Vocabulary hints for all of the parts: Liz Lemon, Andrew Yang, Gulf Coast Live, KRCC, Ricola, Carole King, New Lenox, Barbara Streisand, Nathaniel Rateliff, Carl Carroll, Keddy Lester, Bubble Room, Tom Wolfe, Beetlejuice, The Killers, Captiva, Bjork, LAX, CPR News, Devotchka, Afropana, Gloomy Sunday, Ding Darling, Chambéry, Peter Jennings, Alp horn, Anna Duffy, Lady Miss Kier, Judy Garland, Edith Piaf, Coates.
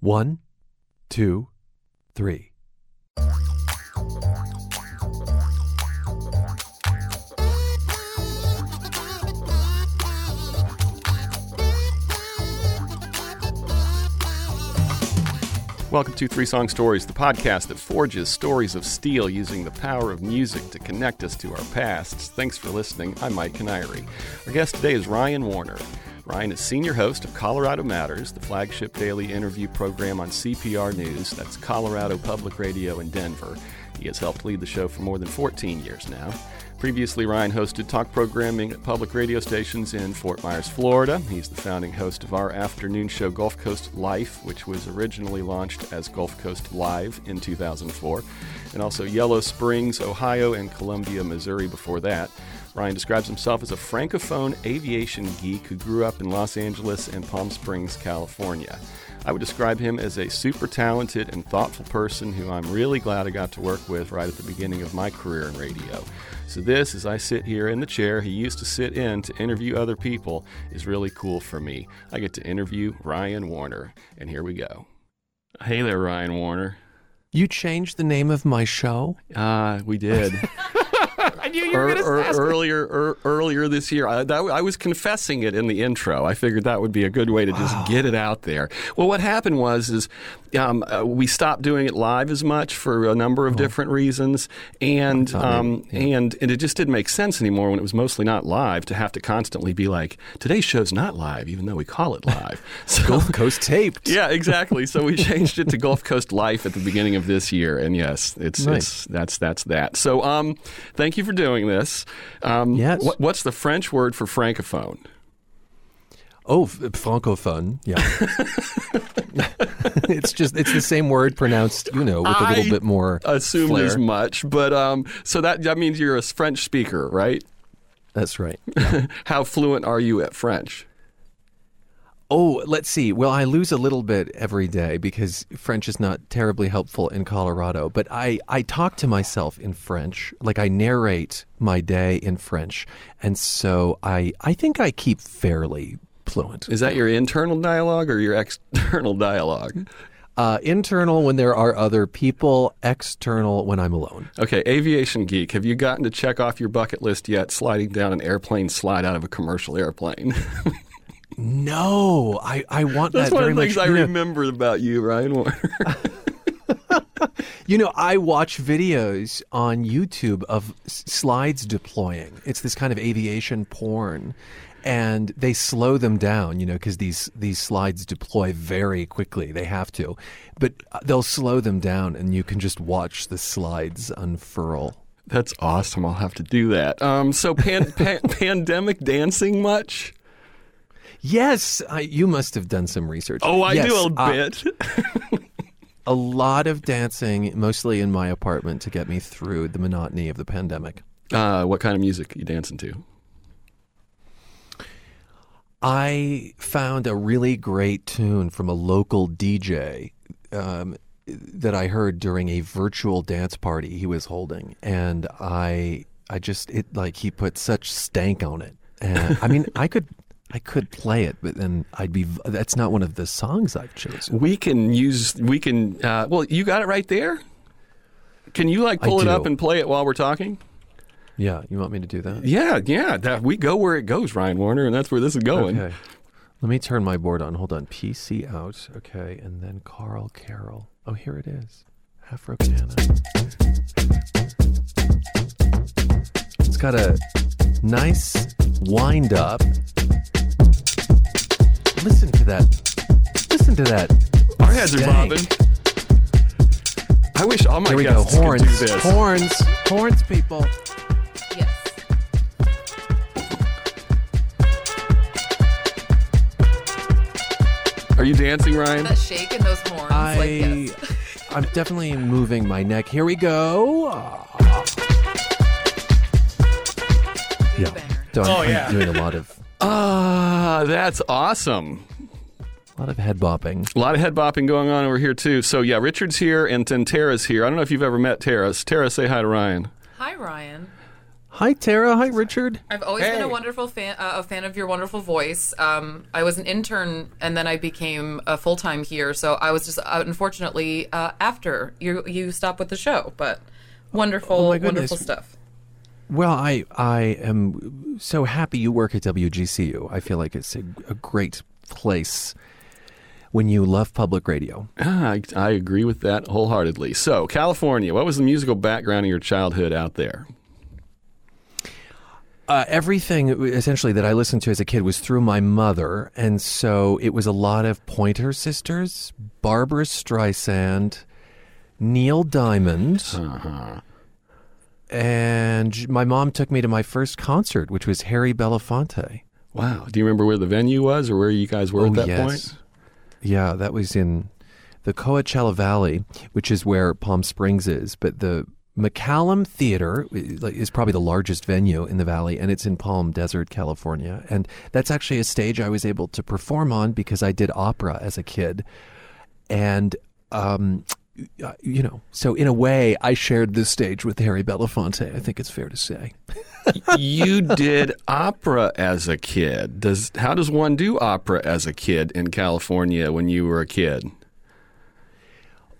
1, 2, 3. Welcome to Three Song Stories, the podcast that forges stories of steel using the power of music to connect us to our pasts. Thanks for listening. I'm Mike Canary. Our guest today is Ryan Warner. Ryan is senior host of Colorado Matters, the flagship daily interview program on CPR News. That's Colorado Public Radio in Denver. He has helped lead the show for more than 14 years now. Previously, Ryan hosted talk programming at public radio stations in Fort Myers, Florida. He's the founding host of our afternoon show, Gulf Coast Life, which was originally launched as Gulf Coast Live in 2004, and also Yellow Springs, Ohio, and Columbia, Missouri before that. Ryan describes himself as a francophone aviation geek who grew up in Los Angeles and Palm Springs, California. I would describe him as a super talented and thoughtful person who I'm really glad I got to work with right at the beginning of my career in radio. So this, as I sit here in the chair he used to sit in to interview other people, is really cool for me. I get to interview Ryan Warner, and here we go. Hey there, Ryan Warner. You changed the name of my show? We did. I knew you were going to ask. Earlier this year, I was confessing it in the intro. I figured that would be a good way to just get it out there. Well, what happened was we stopped doing it live as much for a number of different reasons, and it just didn't make sense anymore when it was mostly not live to have to constantly be like, today's show's not live, even though we call it live. So, Gulf Coast Taped. Yeah, exactly. So we changed it to Gulf Coast Life at the beginning of this year, and yes, that's that. So thank you for doing this. Yes. What's the French word for francophone? Oh, francophone. Yeah. It's the same word pronounced, with a little bit more flair. I assume as much, but so that means you're a French speaker, right? That's right. Yeah. How fluent are you at French? Oh, let's see. Well, I lose a little bit every day because French is not terribly helpful in Colorado, but I talk to myself in French, like I narrate my day in French, and so I think I keep fairly fluent. Is that your internal dialogue or your external dialogue? Internal when there are other people, external when I'm alone. Okay, aviation geek, have you gotten to check off your bucket list yet, sliding down an airplane slide out of a commercial airplane? No, I want that very much. That's one of the things I remember about you, Ryan Warner. I watch videos on YouTube of slides deploying. It's this kind of aviation porn. And they slow them down, because these slides deploy very quickly. They have to. But they'll slow them down, and you can just watch the slides unfurl. That's awesome. I'll have to do that. So pandemic dancing much? Yes. You must have done some research. Oh, I do a bit. A lot of dancing, mostly in my apartment, to get me through the monotony of the pandemic. What kind of music are you dancing to? I found a really great tune from a local DJ that I heard during a virtual dance party he was holding, and he put such stank on it. And, I could play it, but then that's not one of the songs I've chosen. You got it right there. Can you pull it up and play it while we're talking? Yeah, you want me to do that? Yeah, that we go where it goes, Ryan Warner, and that's where this is going. Okay. Let me turn my board on. Hold on, PC out. Okay, and then Carl Carroll. Oh, here it is, Afropana. It's got a nice wind up. Listen to that. Our heads are bobbing. I wish all my guests could do this. Horns, people. Are you dancing, Ryan? That shake and those horns. Yes. I'm definitely moving my neck. Here we go. I'm doing a lot of... that's awesome. A lot of head bopping. A lot of head bopping going on over here, too. So, yeah, Richard's here and then Tara's here. I don't know if you've ever met Tara. Tara, say hi to Ryan. Hi, Ryan. Hi, Tara. Hi, Richard. I've always been a wonderful fan, of your wonderful voice. I was an intern, and then I became a full-time here, so I was just, unfortunately, after you stopped with the show, but wonderful stuff. Well, I am so happy you work at WGCU. I feel like it's a great place when you love public radio. I agree with that wholeheartedly. So, California, what was the musical background of your childhood out there? Everything, essentially, that I listened to as a kid was through my mother, and so it was a lot of Pointer Sisters, Barbara Streisand, Neil Diamond, and my mom took me to my first concert, which was Harry Belafonte. Wow. Do you remember where the venue was or where you guys were at that point? Yeah, that was in the Coachella Valley, which is where Palm Springs is, but the McCallum Theater is probably the largest venue in the valley, and it's in Palm Desert, California. And that's actually a stage I was able to perform on because I did opera as a kid. And, you know, so in a way, I shared this stage with Harry Belafonte, I think it's fair to say. You did opera as a kid. How does one do opera as a kid in California when you were a kid?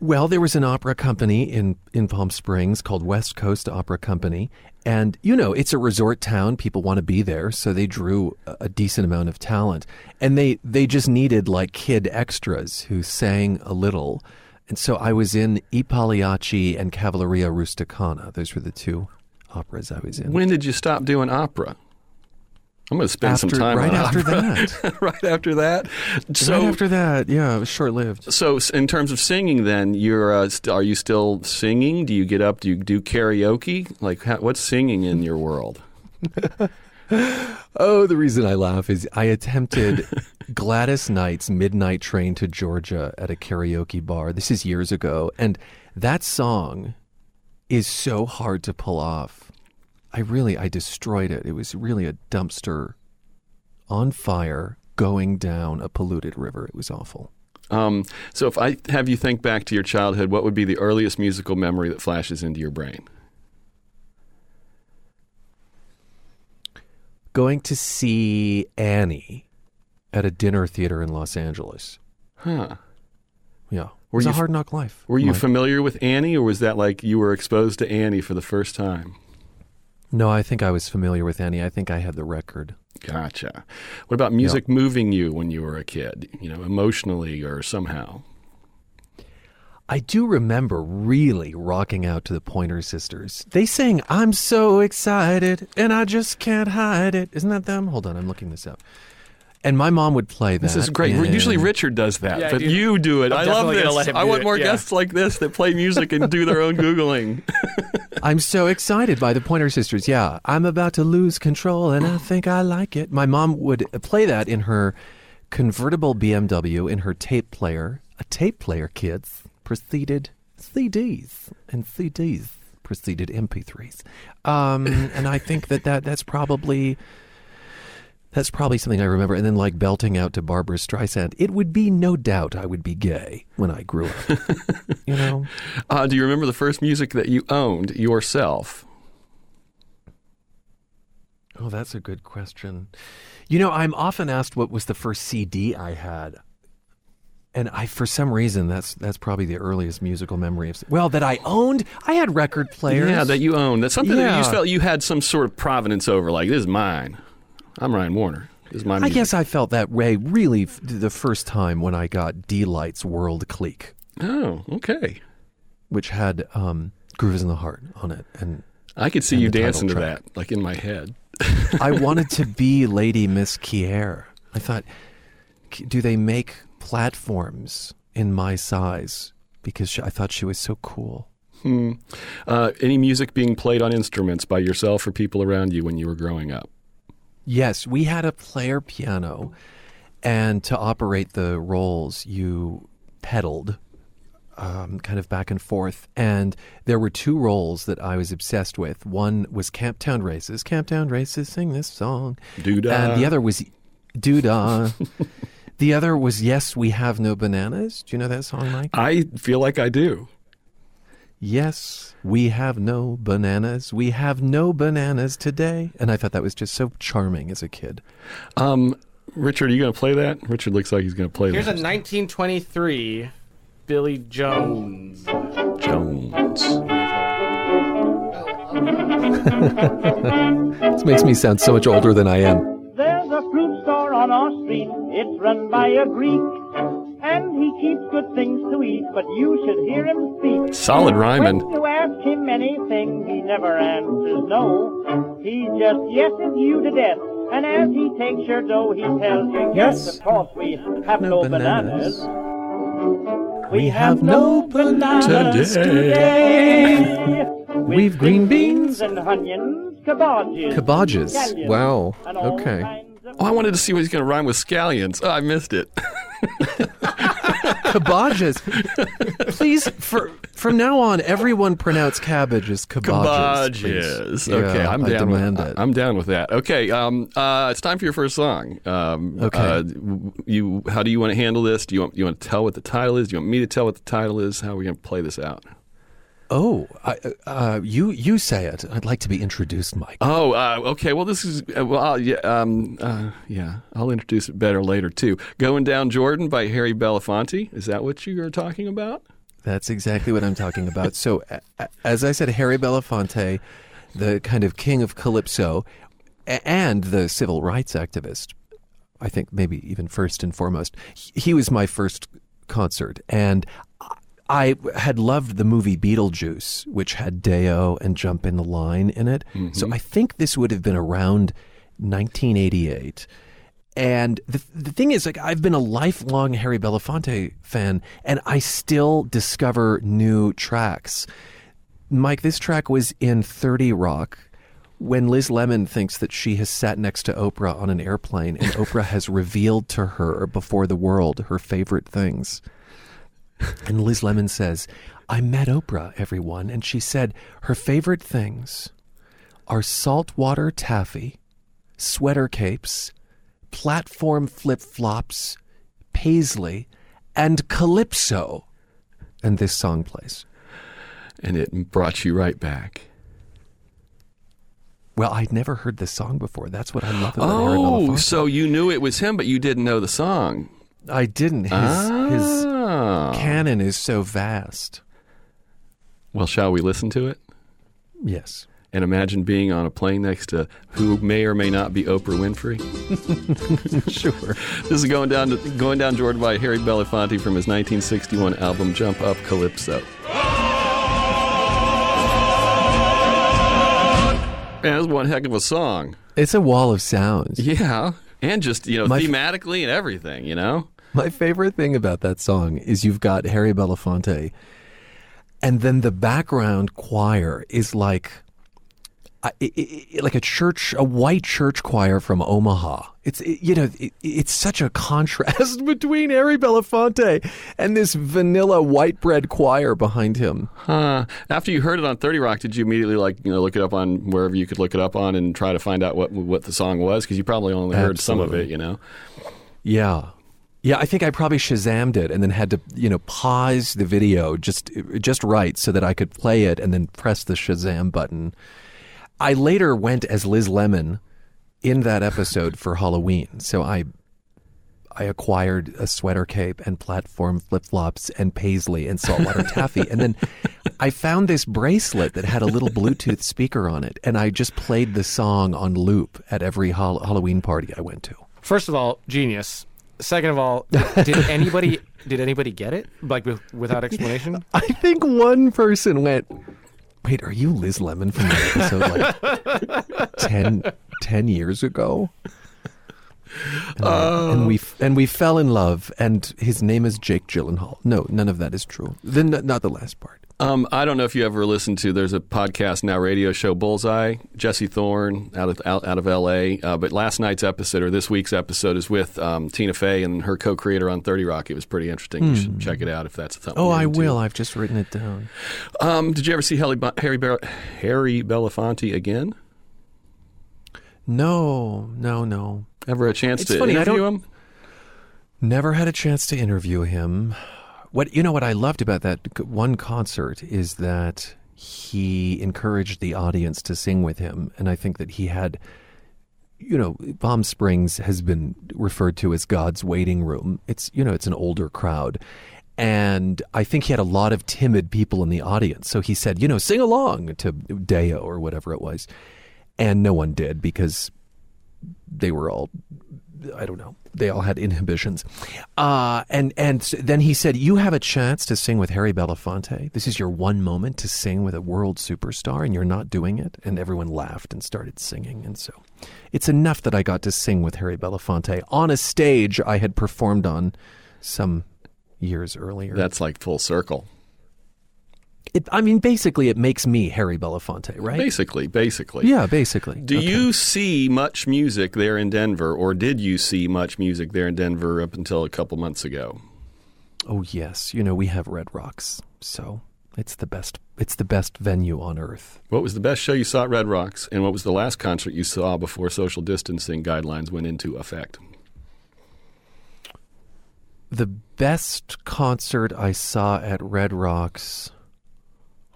Well, there was an opera company in Palm Springs called West Coast Opera Company. And, you know, it's a resort town. People want to be there. So they drew a decent amount of talent. And they just needed, like, kid extras who sang a little. And so I was in I Pagliacci and Cavalleria Rusticana. Those were the two operas I was in. When did you stop doing opera? I'm going to spend some time right on after that. Right after that? So, right after that, yeah, it was short-lived. So in terms of singing then, are you still singing? Do you get up? Do you do karaoke? Like, what's singing in your world? Oh, the reason I laugh is I attempted Gladys Knight's Midnight Train to Georgia at a karaoke bar. This is years ago. And that song is so hard to pull off. I destroyed it. It was really a dumpster on fire going down a polluted river. It was awful. So if I have you think back to your childhood, what would be the earliest musical memory that flashes into your brain? Going to see Annie at a dinner theater in Los Angeles. Huh. Yeah. It was a hard knock life. Were you familiar with Annie, or was that like you were exposed to Annie for the first time? No, I think I was familiar with Annie. I think I had the record. Gotcha. What about music moving you when you were a kid, you know, emotionally or somehow? I do remember really rocking out to the Pointer Sisters. They sang, "I'm so excited and I just can't hide it." Isn't that them? Hold on, I'm looking this up. And my mom would play that. This is great. And usually Richard does that, but you do it. I love this. I want more guests like this that play music and do their own Googling. I'm so excited by the Pointer Sisters. Yeah, I'm about to lose control, and I think I like it. My mom would play that in her convertible BMW, in her tape player. A tape player, kids, preceded CDs, and CDs preceded MP3s. And I think that's probably... That's probably something I remember. And then, like, belting out to Barbra Streisand, it would be no doubt I would be gay when I grew up, you know? Do you remember the first music that you owned yourself? Oh, that's a good question. You know, I'm often asked what was the first CD I had. And I, for some reason, that's probably the earliest musical memory of... Well, that I owned. I had record players. Yeah, that you owned. That's something that you felt you had some sort of provenance over, like, this is mine. I'm Ryan Warner. This is my music. I guess I felt that way really the first time when I got D-Light's World Clique. Oh, okay. Which had Grooves in the Heart on it. And I could see you dancing to that, like in my head. I wanted to be Lady Miss Kier. I thought, do they make platforms in my size? Because I thought she was so cool. Any music being played on instruments by yourself or people around you when you were growing up? Yes, we had a player piano, and to operate the rolls, you pedaled kind of back and forth. And there were two rolls that I was obsessed with. One was Camptown Races, sing this song. Doo-dah. And the other was Doo-dah. The other was Yes, We Have No Bananas. Do you know that song, Mike? I feel like I do. Yes, we have no bananas. We have no bananas today. And I thought that was just so charming as a kid. Richard, are you going to play that? Richard looks like he's going to play that. Here's a 1923 Billy Jones. This makes me sound so much older than I am. There's a fruit store on our street. It's run by a Greek. And he keeps good things to eat, but you should hear him speak. Solid rhyming. When you ask him anything, he never answers no. He just yeses you to death. And as he takes your dough, he tells you, yes, of course, we have no bananas. We have no bananas today. We've green beans and onions, cabbages. Cabbages. Scallions, wow. Okay. Oh, I wanted to see what he's going to rhyme with scallions. Oh, I missed it. Cabbages. Please, from now on, everyone pronounce cabbage as cabbages. Cabbages. Okay, yeah, I'm down with that. Okay, it's time for your first song. Okay. How do you want to handle this? Do you want to tell what the title is? Do you want me to tell what the title is? How are we going to play this out? Oh, you say it. I'd like to be introduced, Mike. Oh, okay. Well, this is I'll introduce it better later too. Going Down Jordan by Harry Belafonte. Is that what you are talking about? That's exactly what I'm talking about. So, as I said, Harry Belafonte, the kind of king of calypso, and the civil rights activist. I think maybe even first and foremost, he was my first concert, and I had loved the movie Beetlejuice, which had Deo and Jump in the Line in it. Mm-hmm. So I think this would have been around 1988. And the thing is, like, I've been a lifelong Harry Belafonte fan, and I still discover new tracks. Mike, this track was in 30 Rock when Liz Lemon thinks that she has sat next to Oprah on an airplane, and Oprah has revealed to her before the world her favorite things. And Liz Lemon says, I met Oprah, everyone, and she said her favorite things are saltwater taffy, sweater capes, platform flip-flops, paisley, and calypso. And this song plays. And it brought you right back. Well, I'd never heard this song before. That's what I love about Harry Belafonte. Oh, so you knew it was him, but you didn't know the song. I didn't. His canon is so vast. Well, shall we listen to it? Yes. And imagine being on a plane next to who may or may not be Oprah Winfrey. Sure. This is Going Down Jordan by Harry Belafonte from his 1961 album Jump Up Calypso. Man, that's one heck of a song. It's a wall of sounds. Yeah. And just, thematically and everything, My favorite thing about that song is you've got Harry Belafonte, and then the background choir is like a white church choir from Omaha. It's such a contrast between Harry Belafonte and this vanilla white bread choir behind him. Huh. After you heard it on 30 Rock, did you immediately look it up on wherever you could look it up on and try to find out what the song was? Because you probably only heard some of it, Yeah. Yeah, I think I probably Shazammed it and then had to, pause the video just right so that I could play it and then press the Shazam button. I later went as Liz Lemon in that episode for Halloween. So I acquired a sweater cape and platform flip-flops and paisley and saltwater taffy. And then I found this bracelet that had a little Bluetooth speaker on it, and I just played the song on loop at every Halloween party I went to. First of all, genius. Second of all, did anybody get it? Like, without explanation? I think one person went, wait, are you Liz Lemon from that episode like 10 years ago? And we fell in love, and his name is Jake Gyllenhaal. No, none of that is true. Then not the last part. I don't know if you ever listened to, there's a podcast now, radio show, Bullseye, Jesse Thorne out of L.A. But last night's episode, or this week's episode, is with Tina Fey and her co-creator on 30 Rock. It was pretty interesting. You should check it out if that's something you're into. I will. I've just written it down. Did you ever see Harry Belafonte again? No. Ever a chance to interview him? Never had a chance to interview him. What I loved about that one concert is that he encouraged the audience to sing with him. And I think that he had, Palm Springs has been referred to as God's waiting room. It's, it's an older crowd. And I think he had a lot of timid people in the audience. So he said, sing along to Deo or whatever it was. And no one did because they were all, they all had inhibitions. And then he said, you have a chance to sing with Harry Belafonte. This is your one moment to sing with a world superstar and you're not doing it. And everyone laughed and started singing. And so it's enough that I got to sing with Harry Belafonte on a stage I had performed on some years earlier. That's like full circle. Basically, it makes me Harry Belafonte, right? Basically. Yeah, basically. Do you see much music there in Denver, or did you see much music there in Denver up until a couple months ago? Oh, yes. We have Red Rocks, so it's the best venue on earth. What was the best show you saw at Red Rocks, and what was the last concert you saw before social distancing guidelines went into effect? The best concert I saw at Red Rocks...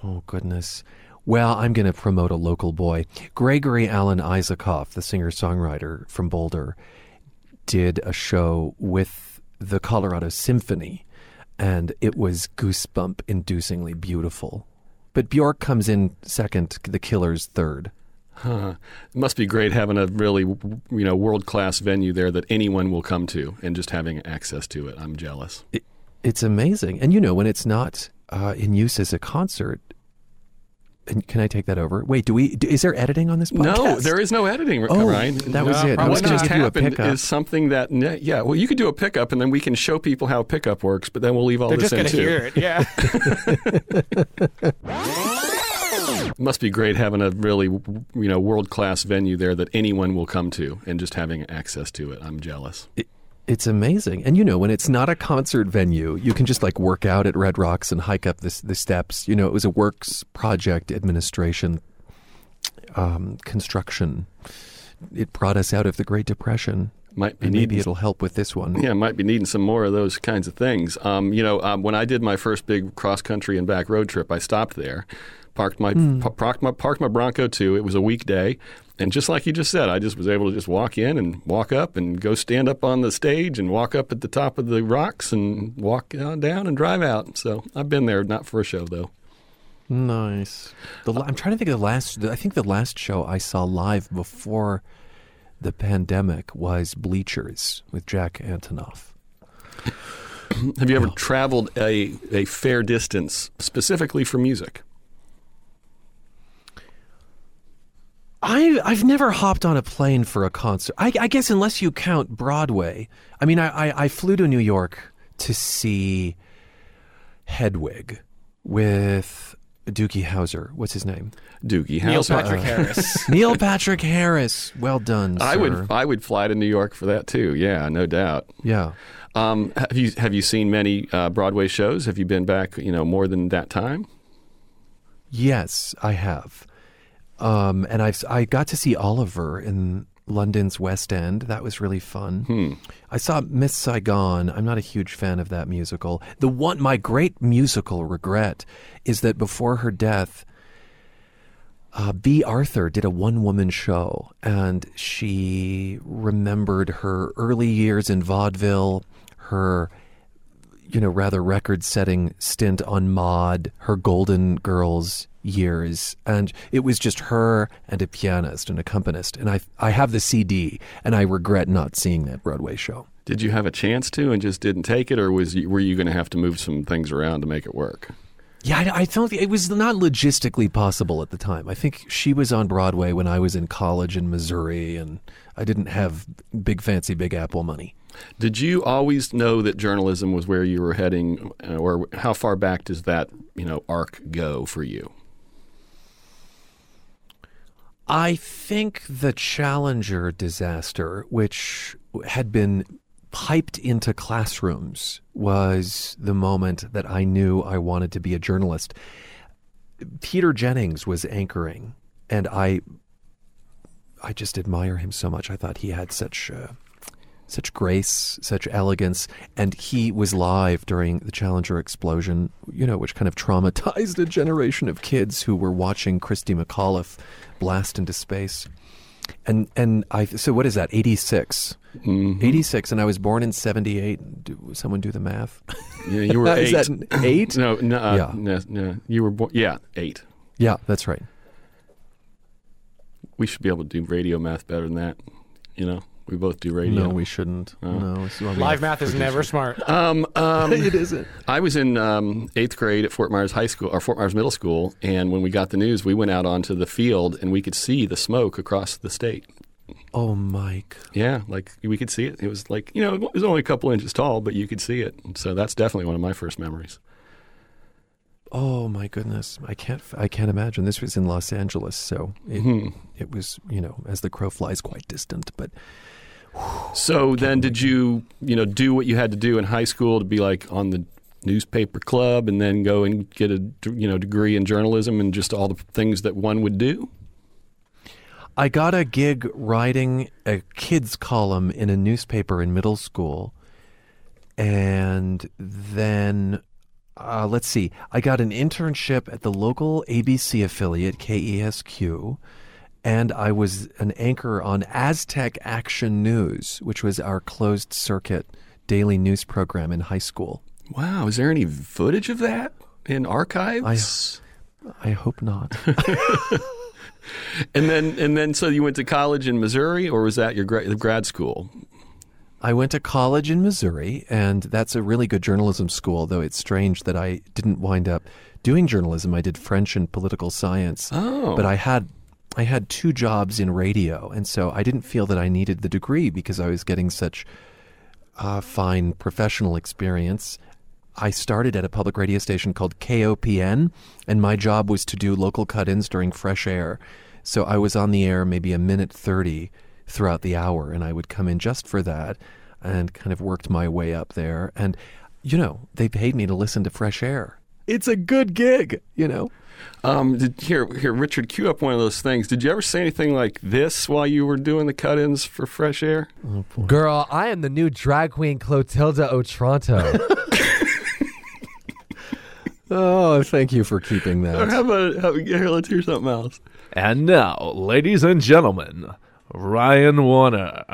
Oh, goodness. Well, I'm going to promote a local boy. Gregory Alan Isakov, the singer-songwriter from Boulder, did a show with the Colorado Symphony, and it was goosebump-inducingly beautiful. But Bjork comes in second, The Killers third. Huh. It must be great having a really, world-class venue there that anyone will come to and just having access to it. I'm jealous. It's amazing. And, when it's not... in use as a concert. And can I take that over? Wait, is there editing on this podcast? No, there is no editing, Ryan. That was it. I was going to give you a pickup. Is something that, you could do a pickup and then we can show people how pickup works, but then we'll leave all this in too. They're just going to hear it, yeah. It must be great having a really, world-class venue there that anyone will come to and just having access to it. I'm jealous. It's amazing. And, when it's not a concert venue, you can just work out at Red Rocks and hike up the steps. It was a works project administration construction. It brought us out of the Great Depression. Maybe it'll help with this one. Yeah, might be needing some more of those kinds of things. When I did my first big cross-country and back road trip, I stopped there. Parked my Bronco too. It was a weekday. And just like you just said, I just was able to just walk in and walk up and go stand up on the stage and walk up at the top of the rocks and walk down and drive out. So I've been there, not for a show though. Nice. I'm trying to think of the last show I saw live before the pandemic was Bleachers with Jack Antonoff. Have you ever traveled a fair distance specifically for music? I've never hopped on a plane for a concert. I guess unless you count Broadway. I flew to New York to see Hedwig with Doogie Howser. What's his name? Doogie Howser. Neil Patrick Harris. Neil Patrick Harris. Well done, sir. I would fly to New York for that too. Yeah, no doubt. Yeah. Have you seen many Broadway shows? Have you been back? More than that time. Yes, I have. And I got to see Oliver in London's West End. That was really fun. I saw Miss Saigon. I'm not a huge fan of that musical. My great musical regret is that before her death, B. Arthur did a one-woman show, and she remembered her early years in vaudeville, her rather record-setting stint on Maude, her Golden Girls years, and it was just her and a pianist and accompanist, and I have the CD, and I regret not seeing that Broadway show. Did you have a chance to and just didn't take it, or were you going to have to move some things around to make it work? Yeah, I don't. It was not logistically possible at the time. I think she was on Broadway when I was in college in Missouri, and I didn't have big fancy Big Apple money. Did you always know that journalism was where you were heading, or how far back does that arc go for you? I think the Challenger disaster, which had been piped into classrooms, was the moment that I knew I wanted to be a journalist. Peter Jennings was anchoring, and I just admire him so much. I thought he had such such grace, such elegance. And he was live during the Challenger explosion, you know, which kind of traumatized a generation of kids who were watching Christy McAuliffe blast into space. So what is that? 86. Mm-hmm. 86, and I was born in 78. Someone do the math. Yeah, you were 8. Is that 8? No. You were born. Yeah, 8. Yeah, that's right. We should be able to do radio math better than that. You know, we both do radio. No, we shouldn't. No, it's live math is never smart. It isn't. I was in eighth grade at Fort Myers High School or Fort Myers Middle School, and when we got the news, we went out onto the field and we could see the smoke across the state. Oh, Mike. Yeah, like we could see it. It was like, you know, it was only a couple inches tall, but you could see it. So that's definitely one of my first memories. Oh, my goodness. I can't imagine. This was in Los Angeles, so it was, you know, as the crow flies, quite distant. But so then did you, you know, do what you had to do in high school to be like on the newspaper club and then go and get a, you know, degree in journalism and just all the things that one would do? I got a gig writing a kids column in a newspaper in middle school. And then, I got an internship at the local ABC affiliate, KESQ. And I was an anchor on Aztec Action News, which was our closed circuit daily news program in high school. Wow. Is there any footage of that in archives? I hope not. And then, so you went to college in Missouri, or was that your grad school? I went to college in Missouri, and that's a really good journalism school, though it's strange that I didn't wind up doing journalism. I did French and political science. Oh. But I had two jobs in radio, and so I didn't feel that I needed the degree because I was getting such fine professional experience. I started at a public radio station called KOPN, and my job was to do local cut-ins during Fresh Air. So I was on the air maybe a minute 30 throughout the hour, and I would come in just for that and kind of worked my way up there. And, you know, they paid me to listen to Fresh Air. It's a good gig, you know. Here, Richard, cue up one of those things. Did you ever say anything like this while you were doing the cut-ins for Fresh Air? Oh, boy. Girl, I am the new drag queen Clotilda Otranto. Oh, thank you for keeping that. Here, let's hear something else. And now, ladies and gentlemen, Ryan Warner.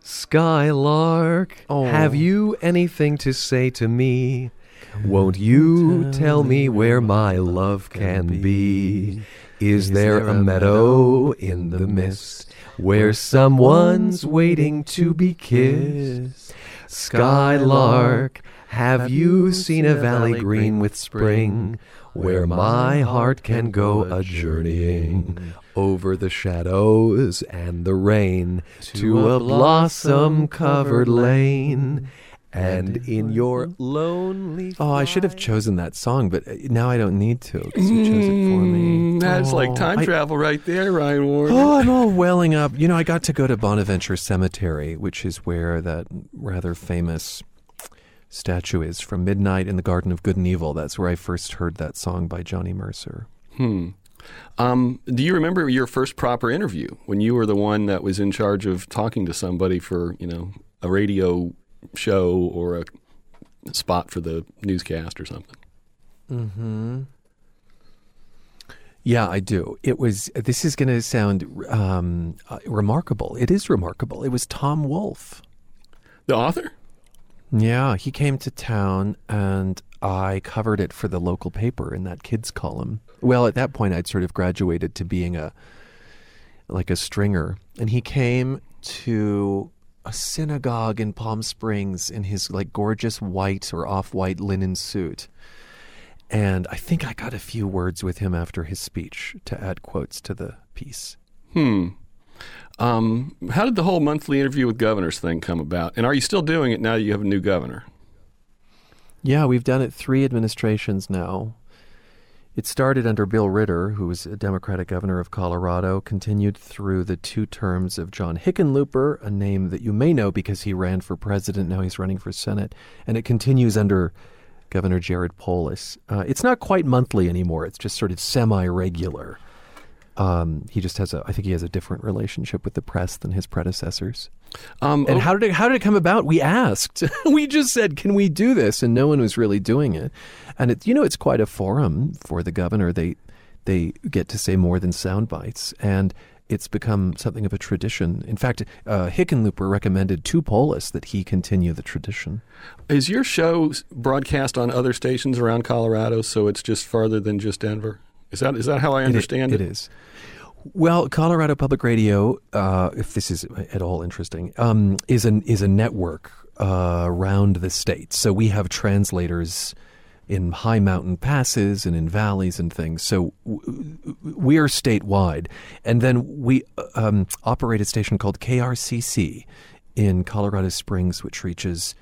Skylark, have you anything to say to me? Won't you tell me where my love can be? Is there a meadow in the mist where someone's waiting to be kissed? Skylark, have you seen a valley green with spring, where my heart can go a-journeying over the shadows and the rain to a blossom-covered lane? And in your lonely... Oh, I should have chosen that song, but now I don't need to because you chose it for me. That's like time travel right there, Ryan Warren. Oh, I'm all welling up. You know, I got to go to Bonaventure Cemetery, which is where that rather famous statue is from Midnight in the Garden of Good and Evil. That's where I first heard that song by Johnny Mercer. Do you remember your first proper interview when you were the one that was in charge of talking to somebody for, you know, a radio show or a spot for the newscast or something? Mm-hmm. Yeah, I do. This is going to sound remarkable. It is remarkable. It was Tom Wolfe. The author? Yeah, he came to town and I covered it for the local paper in that kids column. Well, at that point, I'd sort of graduated to being a stringer. And he came to a synagogue in Palm Springs in his like gorgeous white or off-white linen suit. And I think I got a few words with him after his speech to add quotes to the piece. How did the whole monthly interview with governors thing come about? And are you still doing it now that you have a new governor? Yeah, we've done it 3 administrations now. It started under Bill Ritter, who was a Democratic governor of Colorado, continued through the 2 terms of John Hickenlooper, a name that you may know because he ran for president. Now he's running for Senate. And it continues under Governor Jared Polis. It's not quite monthly anymore. It's just sort of semi-regular. He just has I think he has a different relationship with the press than his predecessors. And how did it come about? We asked. We just said, can we do this? And no one was really doing it. And it's quite a forum for the governor. They get to say more than sound bites, and it's become something of a tradition. In fact, Hickenlooper recommended to Polis that he continue the tradition. Is your show broadcast on other stations around Colorado, so it's just farther than just Denver? Is that how I understand it? It is. Well, Colorado Public Radio, if this is at all interesting, is a network around the state. So we have translators in high mountain passes and in valleys and things. So we are statewide. And then we operate a station called KRCC in Colorado Springs, which reaches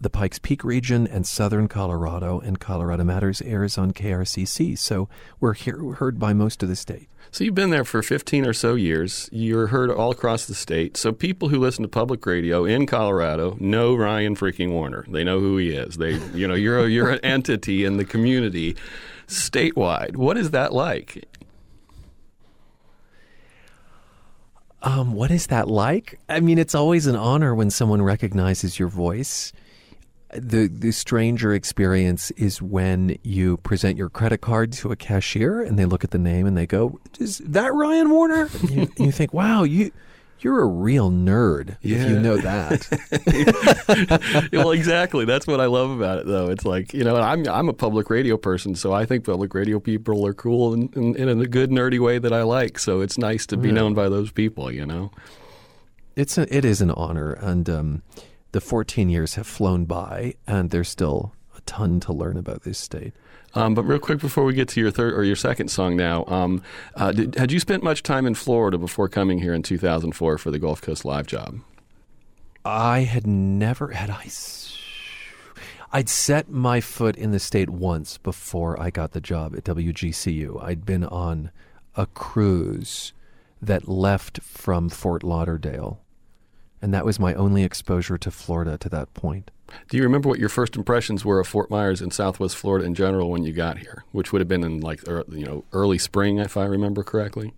the Pikes Peak region and southern Colorado, and Colorado Matters airs on KRCC. So we're heard by most of the state. So you've been there for 15 or so years. You're heard all across the state. So people who listen to public radio in Colorado know Ryan freaking Warner. They know who he is. You're an entity in the community statewide. What is that like? What is that like? I mean, it's always an honor when someone recognizes your voice. The stranger experience is when you present your credit card to a cashier and they look at the name and they go, "Is that Ryan Warner?" And you think, "Wow, you're a real nerd if you know that." Well, exactly. That's what I love about it, though. It's like, I'm a public radio person, so I think public radio people are cool in a good nerdy way that I like. So it's nice to be known by those people. It is an honor, and. The 14 years have flown by, and there's still a ton to learn about this state. But real quick, before we get to your third or your second song now, had you spent much time in Florida before coming here in 2004 for the Gulf Coast Live job? I had never had I'd set my foot in the state once before I got the job at WGCU. I'd been on a cruise that left from Fort Lauderdale. And that was my only exposure to Florida to that point. Do you remember what your first impressions were of Fort Myers and Southwest Florida in general when you got here, which would have been in early spring, if I remember correctly?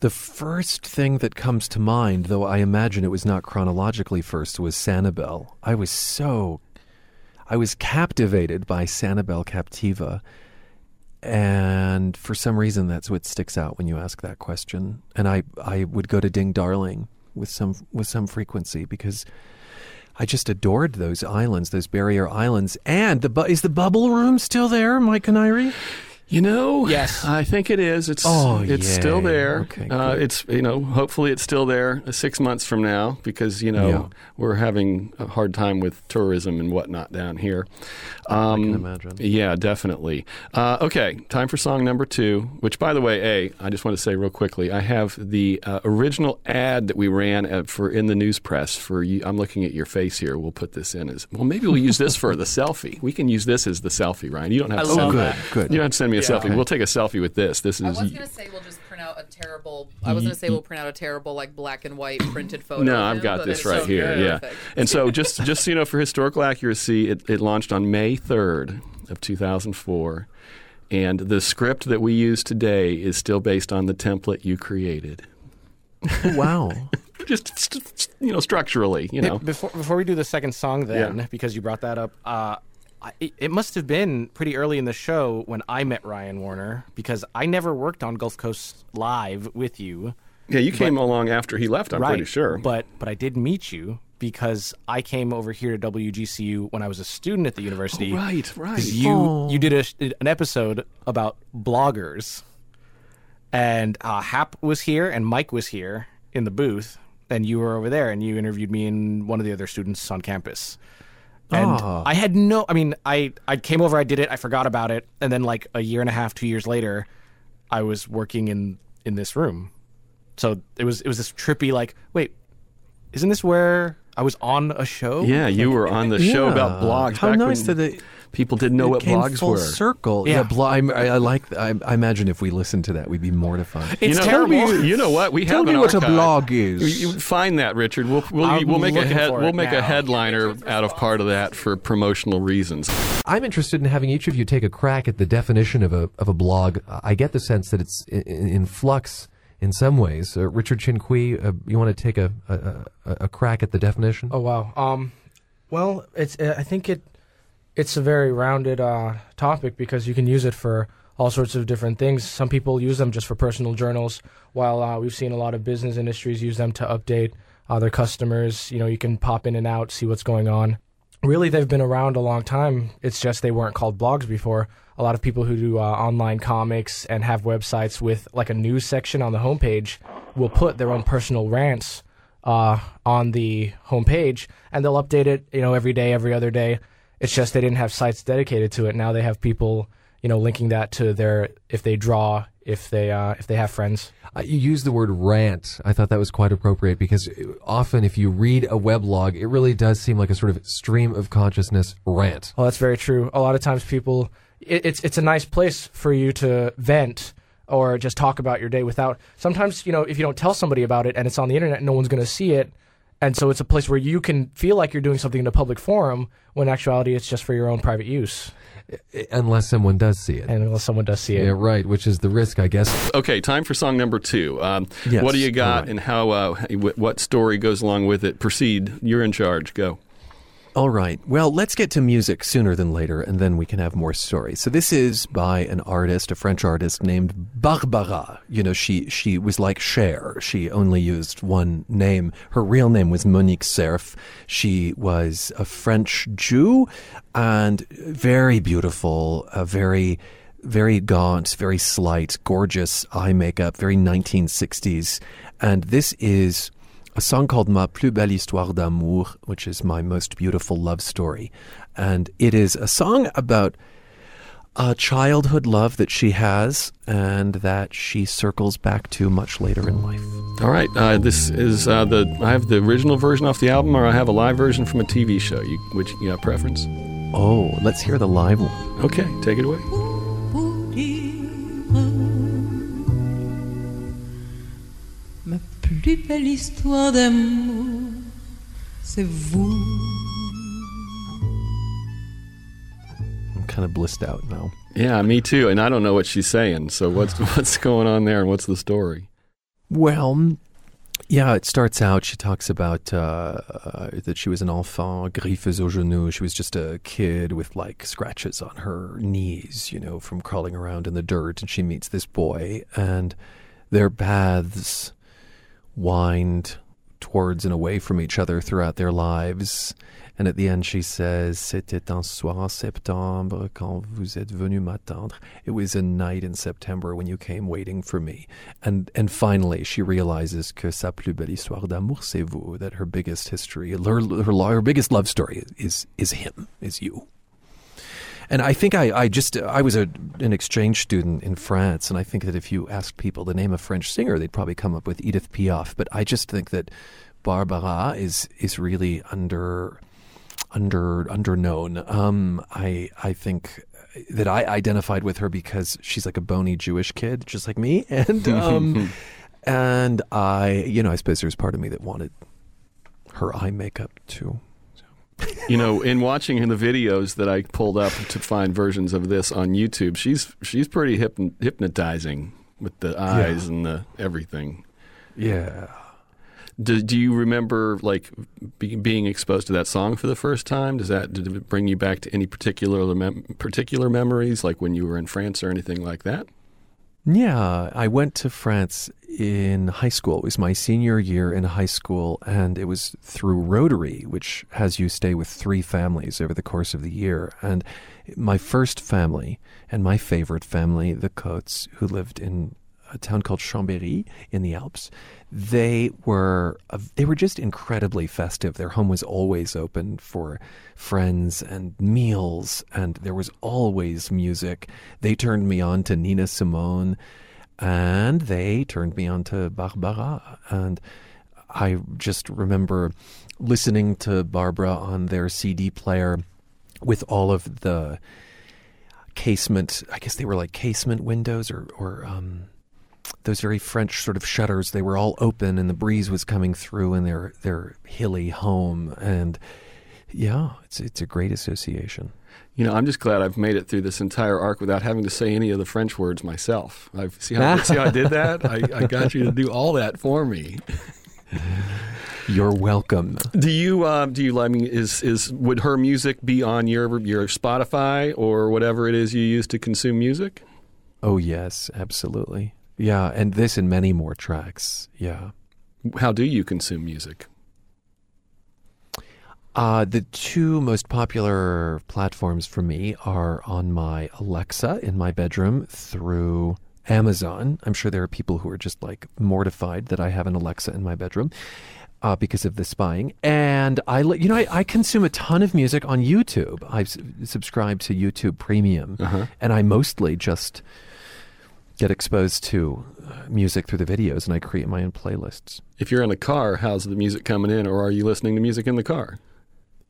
The first thing that comes to mind, though I imagine it was not chronologically first, was Sanibel. I was captivated by Sanibel, Captiva. And for some reason, that's what sticks out when you ask that question. And I would go to Ding Darling with some frequency because I just adored those islands, those barrier islands. And is the bubble room still there, Mike Canary? Yes, I think it is. It's still there. Okay, hopefully it's still there 6 months from now because, we're having a hard time with tourism and whatnot down here. I can imagine. Yeah, definitely. Okay, time for song number two, which, by the way, I just want to say real quickly, I have the original ad that we ran in the news press for you. I'm looking at your face here. We'll put this in maybe we'll use this for the selfie. We can use this as the selfie, Ryan. You don't have to send me. Good. You don't have to send me a selfie. Okay. We'll take a selfie with this. I was going to say we'll print out a terrible black and white printed photo. No, I've got this right here. Perfect. Yeah. And so just so you know, for historical accuracy, it launched on May 3rd of 2004. And the script that we use today is still based on the template you created. Wow. Just structurally, Before we do the second song then, because you brought that up, it must have been pretty early in the show when I met Ryan Warner because I never worked on Gulf Coast Live with you. Yeah, you came along after he left, I'm pretty sure. But I did meet you because I came over here to WGCU when I was a student at the university. Oh, right. You did an episode about bloggers, and Hap was here and Mike was here in the booth, and you were over there, and you interviewed me and one of the other students on campus. And I had I came over, I did it, I forgot about it. And then a year and a half, 2 years later, I was working in this room. So it was this trippy, wait, isn't this where I was on a show? Yeah, you were on the show about blogs. How nice that people didn't know what blogs were. Full circle. Yeah. I imagine if we listened to that, we'd be mortified. It's terrible. You know what? We have an archive. Tell me what a blog is. You find that, Richard. We'll make a headliner out of part of that for promotional reasons. I'm interested in having each of you take a crack at the definition of a blog. I get the sense that it's in flux in some ways. Richard Chinqui, you want to take a crack at the definition? Oh, wow. Well, I think it's a very rounded topic because you can use it for all sorts of different things. Some people use them just for personal journals, while we've seen a lot of business industries use them to update their customers. You know, you can pop in and out, see what's going on. Really, they've been around a long time. It's just they weren't called blogs before. A lot of people who do online comics and have websites with like a news section on the homepage will put their own personal rants on the homepage, and they'll update it, you know, every day, every other day. It's just they didn't have sites dedicated to it. Now they have people, you know, linking that to their, if they draw, if they have friends. You used the word rant. I thought that was quite appropriate because often if you read a weblog, it really does seem like a sort of stream of consciousness rant. Oh, that's very true. A lot of times people, it's a nice place for you to vent or just talk about your day without, sometimes, you know, if you don't tell somebody about it and it's on the internet, no one's going to see it. And so it's a place where you can feel like you're doing something in a public forum when in actuality it's just for your own private use. Unless someone does see it. Yeah, right, which is the risk, I guess. Okay, time for song number 2. Yes, what do you got, right, and how? What story goes along with it? Proceed. You're in charge. Go. All right. Well, let's get to music sooner than later, and then we can have more stories. So this is by an artist, a French artist named Barbara. You know, she was like Cher. She only used one name. Her real name was Monique Cerf. She was a French Jew and very beautiful, very, very gaunt, very slight, gorgeous eye makeup, very 1960s. And this is a song called Ma Plus Belle Histoire d'Amour, which is my most beautiful love story. And it is a song about a childhood love that she has and that she circles back to much later in life. All right. This is I have the original version off the album, or I have a live version from a TV show. Which you have preference? Oh, let's hear the live one. Okay. Take it away. Plus belle histoire d'amour, c'est vous. I'm kind of blissed out now. Yeah, me too. And I don't know what she's saying. So what's going on there, and what's the story? Well, yeah, it starts out, she talks about that she was an enfant, griffes au genou. She was just a kid with, like, scratches on her knees, you know, from crawling around in the dirt. And she meets this boy, and their paths wind towards and away from each other throughout their lives. And at the end she says, C'était un soir en septembre quand vous êtes venu m'attendre. It was a night in September when you came waiting for me. And finally she realizes que sa plus belle histoire d'amour c'est vous, that her biggest history, her biggest love story is him, is you. And I think I was an exchange student in France, and I think that if you asked people to name a French singer, they'd probably come up with Edith Piaf. But I just think that Barbara is really underknown. I think that I identified with her because she's like a bony Jewish kid, just like me, and and I suppose there's part of me that wanted her eye makeup too. You know, in watching the videos that I pulled up to find versions of this on YouTube, she's pretty hypnotizing with the eyes and the everything. Yeah. Do you remember, like, being exposed to that song for the first time? Did it bring you back to any particular memories, like when you were in France or anything like that? Yeah, I went to France in high school. It was my senior year in high school, and it was through Rotary, which has you stay with 3 families over the course of the year. And my first family and my favorite family, the Coates, who lived in a town called Chambéry in the Alps, they were just incredibly festive. Their home was always open for friends and meals, and there was always music. They turned me on to Nina Simone, and they turned me on to Barbara. And I just remember listening to Barbara on their CD player with all of the casement, I guess they were like casement windows or those very French sort of shutters. They were all open and the breeze was coming through in their hilly home. And yeah, it's a great association. You know, I'm just glad I've made it through this entire arc without having to say any of the French words myself. See how I did that? I got you to do all that for me. You're welcome. Do you? I mean, would her music be on your Spotify or whatever it is you use to consume music? Oh yes, absolutely. Yeah, and this and many more tracks. Yeah. How do you consume music? The two most popular platforms for me are on my Alexa in my bedroom through Amazon. I'm sure there are people who are just like mortified that I have an Alexa in my bedroom because of the spying. And I consume a ton of music on YouTube. I've subscribed to YouTube Premium, and I mostly just get exposed to music through the videos, and I create my own playlists. If you're in a car, how's the music coming in, or are you listening to music in the car?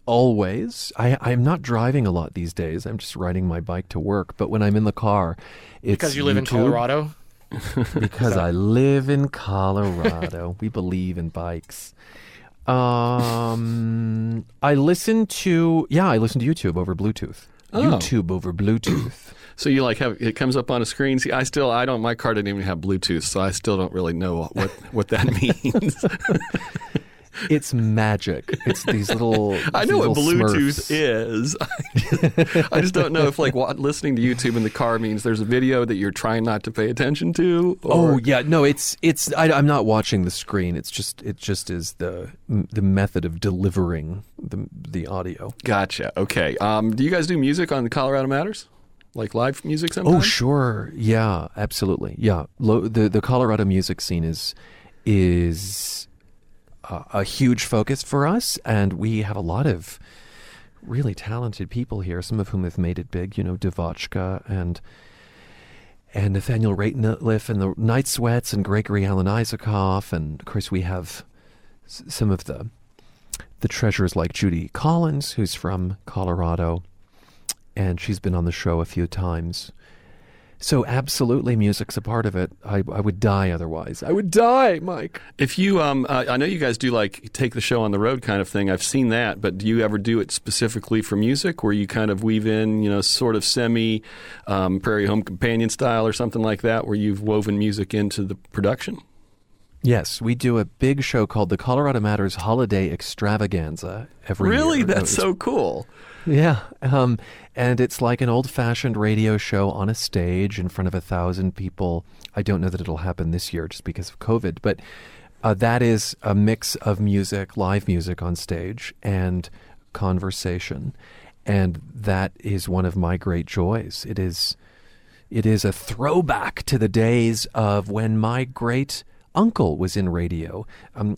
Always. I'm not driving a lot these days. I'm just riding my bike to work. But when I'm in the car, it's because you live in Colorado? Because I live in Colorado. We believe in bikes. I listen to YouTube over Bluetooth. Oh. YouTube over Bluetooth. So you like have it comes up on a screen. See, my car didn't even have Bluetooth, so I still don't really know what that means. It's magic. It's these little I know what Bluetooth Smurfs. Is. I just don't know if like listening to YouTube in the car means there's a video that you're trying not to pay attention to. Or... Oh yeah, no, it's. I'm not watching the screen. It just is the method of delivering the audio. Gotcha. Okay. Do you guys do music on Colorado Matters? Like live music sometimes? Oh sure. Yeah. Absolutely. Yeah. The Colorado music scene is. A huge focus for us, and we have a lot of really talented people here, some of whom have made it big, you know, Devotchka and Nathaniel Rateliff and the Night Sweats and Gregory Alan Isakov, and of course we have some of the treasures like Judy Garland, who's from Colorado, and she's been on the show a few times. So absolutely, music's a part of it. I would die otherwise. I would die, Mike. If you, I know you guys do like take the show on the road kind of thing. I've seen that, but do you ever do it specifically for music, where you kind of weave in, you know, sort of semi Prairie Home Companion style or something like that, where you've woven music into the production? Yes, we do a big show called the Colorado Matters Holiday Extravaganza every year. Really? That's so cool. Yeah. And it's like an old-fashioned radio show on a stage in front of 1,000 people. I don't know that it'll happen this year just because of COVID, but that is a mix of music, live music on stage, and conversation. And that is one of my great joys. It is a throwback to the days of when my great uncle was in radio,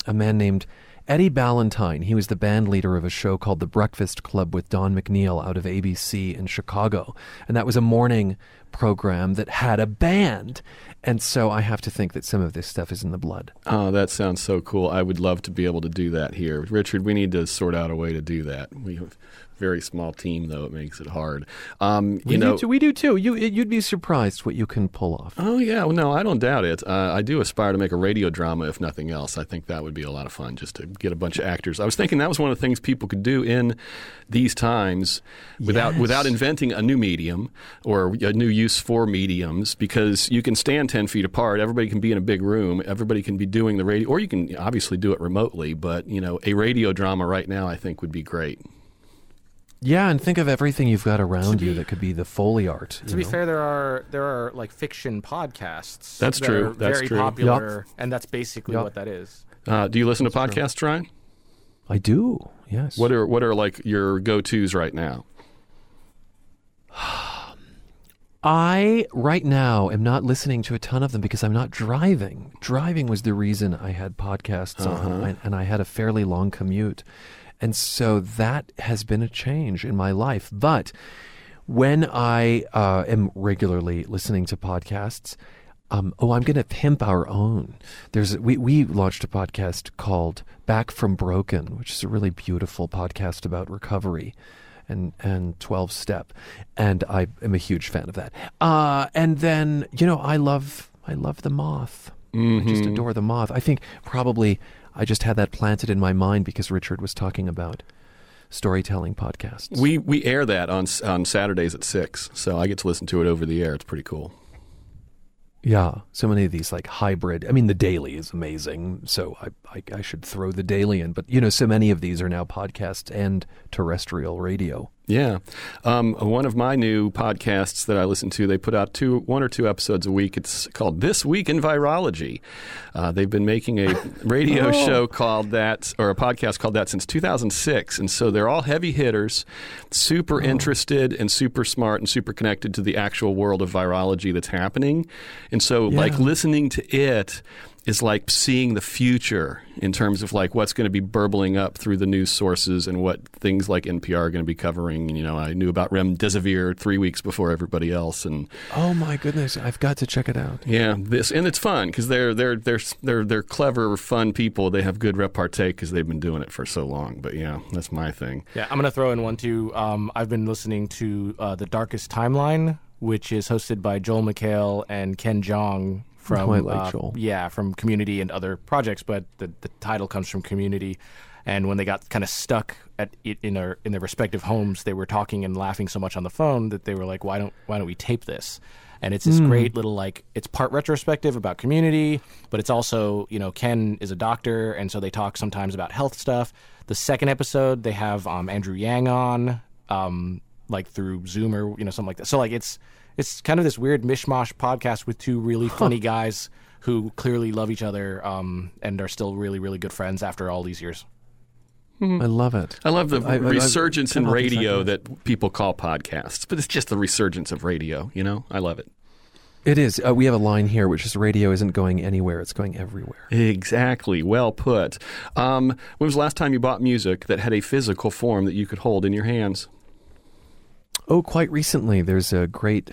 a man named Eddie Ballantyne. He was the band leader of a show called The Breakfast Club with Don McNeil out of ABC in Chicago. And that was a morning program that had a band. And so I have to think that some of this stuff is in the blood. Oh, that sounds so cool. I would love to be able to do that here. Richard, we need to sort out a way to do that. We have a very small team, though. It makes it hard. We do, too. You'd be surprised what you can pull off. Oh, yeah. Well, no, I don't doubt it. I do aspire to make a radio drama, if nothing else. I think that would be a lot of fun, just to get a bunch of actors. I was thinking that was one of the things people could do in these times without inventing a new medium or a new use for mediums, because you can stand 10 feet apart. Everybody can be in a big room. Everybody can be doing the radio, or you can obviously do it remotely. But, you know, a radio drama right now, I think, would be great. Yeah, and think of everything you've got around you that could be the Foley art. To be fair, there are like fiction podcasts. That's true. That's very popular, and that's basically what that is. Do you listen to podcasts, Ryan? I do. Yes. What are like your go-tos right now? I, right now, am not listening to a ton of them because I'm not driving. Driving was the reason I had podcasts on, and I had a fairly long commute. And so that has been a change in my life. But when I am regularly listening to podcasts, I'm going to pimp our own. We launched a podcast called Back From Broken, which is a really beautiful podcast about recovery. and 12-step, and I am a huge fan of that. And then, you know, I love the Moth. Mm-hmm. I just adore the Moth. I think probably I just had that planted in my mind because Richard was talking about storytelling podcasts. We air that on Saturdays at 6, so I get to listen to it over the air. It's pretty cool. Yeah, so many of these like hybrid. I mean, the Daily is amazing, so I should throw the Daily in. But, you know, so many of these are now podcasts and terrestrial radio. Yeah. One of my new podcasts that I listen to, they put out one or two episodes a week. It's called This Week in Virology. They've been making a radio show called that, or a podcast called that, since 2006. And so they're all heavy hitters, super interested and super smart and super connected to the actual world of virology that's happening. And so like listening to it is like seeing the future in terms of like what's going to be burbling up through the news sources and what things like NPR are going to be covering. You know, I knew about remdesivir 3 weeks before everybody else, and oh my goodness, I've got to check it out. Yeah, this, and it's fun because they're clever, fun people. They have good repartee because they've been doing it for so long. But yeah, that's my thing. Yeah, I'm gonna throw in one too. I've been listening to The Darkest Timeline, which is hosted by Joel McHale and Ken Jeong. From Community and other projects, but the title comes from Community. And when they got kind of stuck in their respective homes, they were talking and laughing so much on the phone that they were like, why don't we tape this? And it's this great little, like, it's part retrospective about Community, but it's also, you know, Ken is a doctor, and so they talk sometimes about health stuff. The second episode, they have Andrew Yang on, like through Zoom or, you know, something like that. So like it's kind of this weird mishmash podcast with two really funny guys who clearly love each other and are still really, really good friends after all these years. I love it. I love the resurgence in radio that people call podcasts, but it's just the resurgence of radio, you know? I love it. It is. We have a line here, which is radio isn't going anywhere. It's going everywhere. Exactly. Well put. When was the last time you bought music that had a physical form that you could hold in your hands? Oh, quite recently. There's a great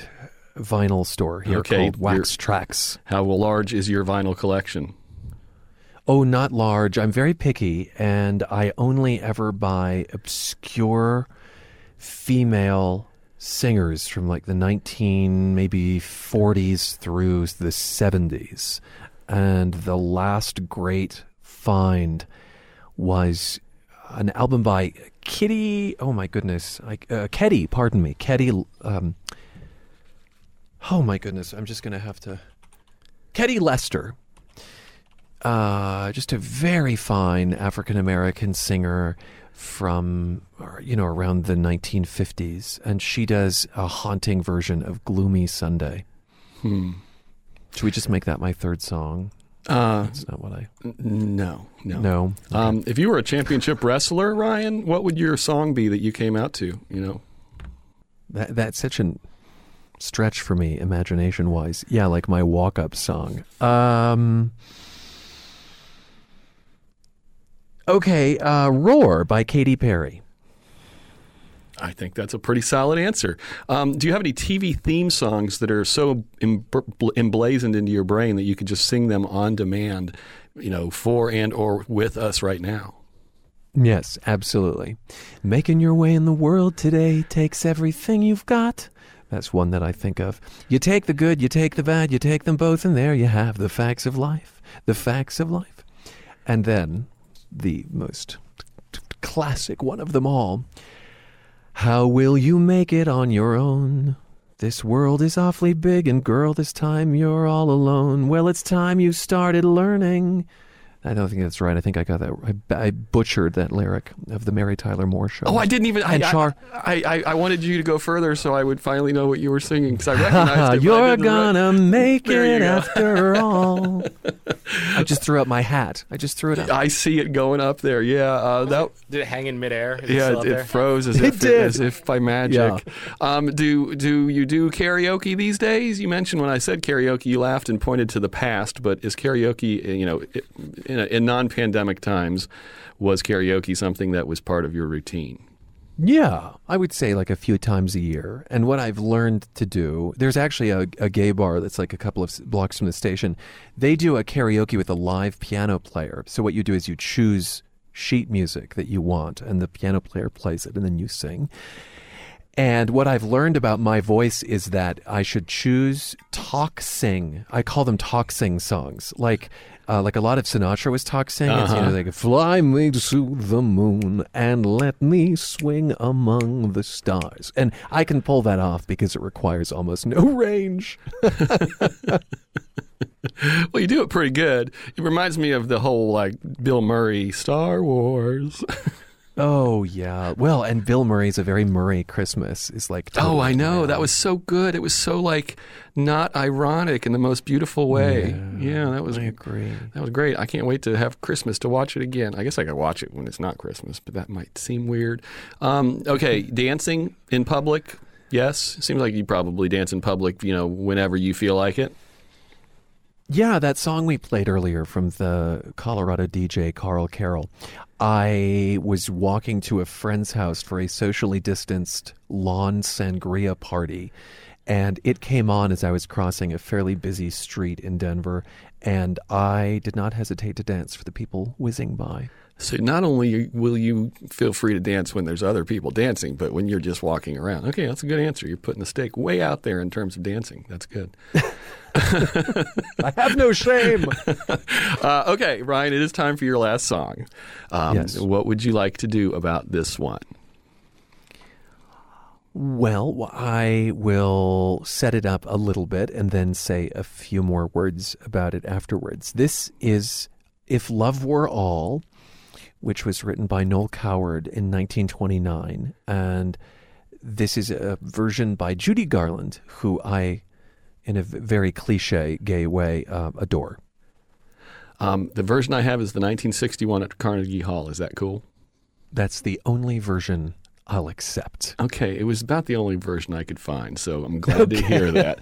vinyl store here called Wax Trax. How large is your vinyl collection? Oh, not large. I'm very picky, and I only ever buy obscure female singers from like the 40s through the 70s. And the last great find was an album by Keddy. I'm just going to have to... Keddy Lester. Just a very fine African-American singer from, you know, around the 1950s. And she does a haunting version of Gloomy Sunday. Should we just make that my third song? That's not what I... No. Okay. If you were a championship wrestler, Ryan, what would your song be that you came out to, you know? That's such a stretch for me, imagination-wise. Yeah, like my walk-up song. Roar by Katy Perry. I think that's a pretty solid answer. Do you have any TV theme songs that are so emblazoned into your brain that you could just sing them on demand, you know, for and or with us right now? Yes, absolutely. Making your way in the world today takes everything you've got. That's one that I think of. You take the good, you take the bad, you take them both, and there you have the facts of life. The facts of life. And then the most classic one of them all. How will you make it on your own? This world is awfully big, and girl, this time you're all alone. Well, it's time you started learning. I don't think that's right. I think I got that. I butchered that lyric of the Mary Tyler Moore Show. Oh, I didn't even. I wanted you to go further so I would finally know what you were singing because I recognized it. You're gonna make it after all. I just threw up my hat. Up. I see it going up there. Yeah. Did it hang in midair? It froze as if by magic. Yeah. Do you do karaoke these days? You mentioned when I said karaoke, you laughed and pointed to the past. But is karaoke, you know, in non-pandemic times, was karaoke something that was part of your routine? Yeah, I would say like a few times a year. And what I've learned to do, there's actually a gay bar that's like a couple of blocks from the station. They do a karaoke with a live piano player. So what you do is you choose sheet music that you want, and the piano player plays it, and then you sing. And what I've learned about my voice is that I should choose talk-sing. I call them talk-sing songs. Like a lot of Sinatra was talk-sing. Uh-huh. You know, like, fly me to the moon and let me swing among the stars. And I can pull that off because it requires almost no range. Well, you do it pretty good. It reminds me of the whole, like, Bill Murray, Star Wars. Oh, yeah. Well, and Bill Murray's A Very Murray Christmas is like... Totally I know. Mad. That was so good. It was so, like, not ironic in the most beautiful way. Yeah, that was... I agree. That was great. I can't wait to have Christmas to watch it again. I guess I could watch it when it's not Christmas, but that might seem weird. Okay, dancing in public, yes. Seems like you probably dance in public, you know, whenever you feel like it. Yeah, that song we played earlier from the Colorado DJ Carl Carroll. I was walking to a friend's house for a socially distanced lawn sangria party, and it came on as I was crossing a fairly busy street in Denver, and I did not hesitate to dance for the people whizzing by. So not only will you feel free to dance when there's other people dancing, but when you're just walking around. Okay, that's a good answer. You're putting the stake way out there in terms of dancing. That's good. I have no shame. Okay, Ryan, it is time for your last song. Yes. What would you like to do about this one? Well, I will set it up a little bit and then say a few more words about it afterwards. This is If Love Were All, which was written by Noel Coward in 1929. And this is a version by Judy Garland, who I, in a very cliche gay way, adore. The version I have is the 1961 at Carnegie Hall. Is that cool? That's the only version I'll accept. Okay, it was about the only version I could find, so I'm glad to hear that.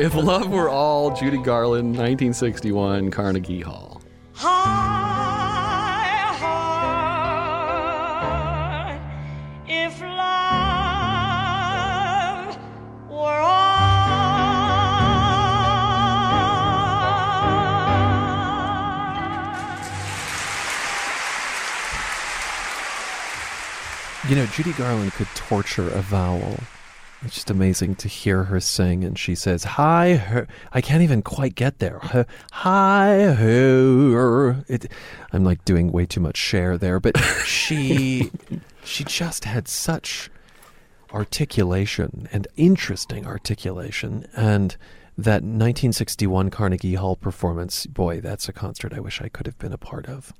If Love Were All, Judy Garland, 1961, Carnegie Hall. You know, Judy Garland could torture a vowel. It's just amazing to hear her sing. And she says, hi, her. I can't even quite get there. Hi, her. I'm like doing way too much Cher there. But she just had such articulation and interesting articulation. And that 1961 Carnegie Hall performance, boy, that's a concert I wish I could have been a part of.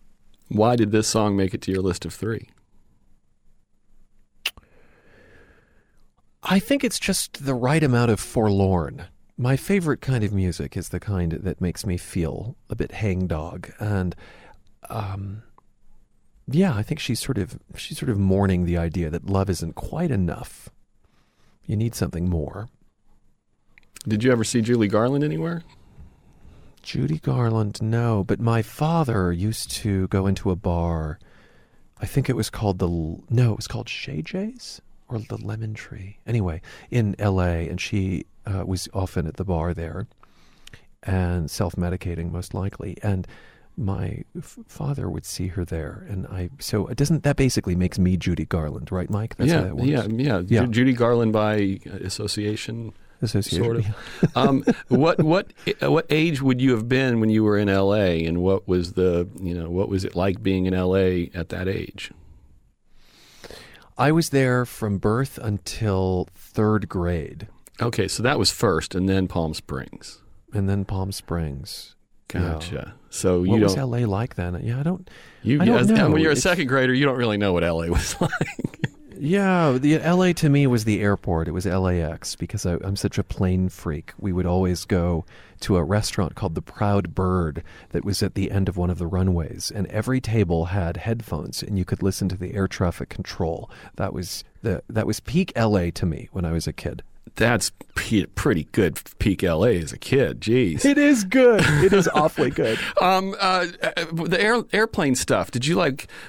Why did this song make it to your list of three? I think it's just the right amount of forlorn. My favorite kind of music is the kind that makes me feel a bit hangdog. And, yeah, I think she's sort of mourning the idea that love isn't quite enough. You need something more. Did you ever see Judy Garland anywhere? Judy Garland, no. But my father used to go into a bar. I think it was called it was called Shay J's? Or the Lemon Tree. Anyway, in L.A., and she was often at the bar there and self-medicating most likely. And my father would see her there. And so it doesn't, that basically makes me Judy Garland, right, Mike? That's how that works. Yeah. Judy Garland by association. Sort of. Yeah. What age would you have been when you were in L.A., and what was it like being in L.A. at that age? I was there from birth until third grade. Okay, so that was first, and then Palm Springs. Gotcha. Yeah. So you was L.A. like then? Yeah, I don't know. When you're a second grader, you don't really know what L.A. was like. Yeah, the L.A. to me was the airport. It was LAX because I'm such a plane freak. We would always go to a restaurant called The Proud Bird that was at the end of one of the runways, and every table had headphones, and you could listen to the air traffic control. That was peak L.A. to me when I was a kid. That's pretty good peak L.A. as a kid. Jeez. It is good. It is awfully good. The airplane stuff, did you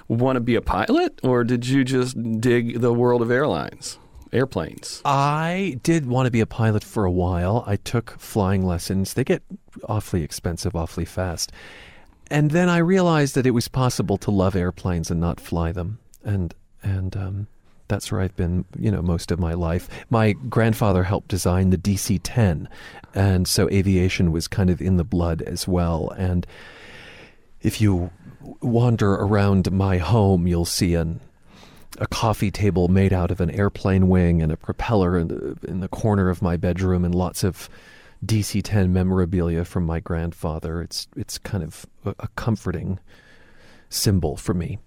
want to be a pilot, or did you just dig the world of airplanes? I did want to be a pilot for a while. I took flying lessons. They get awfully expensive, awfully fast. And then I realized that it was possible to love airplanes and not fly them. And that's where I've been, you know, most of my life. My grandfather helped design the DC-10, and so aviation was kind of in the blood as well. And if you wander around my home, you'll see a coffee table made out of an airplane wing and a propeller in the corner of my bedroom, and lots of DC-10 memorabilia from my grandfather. It's kind of a comforting symbol for me.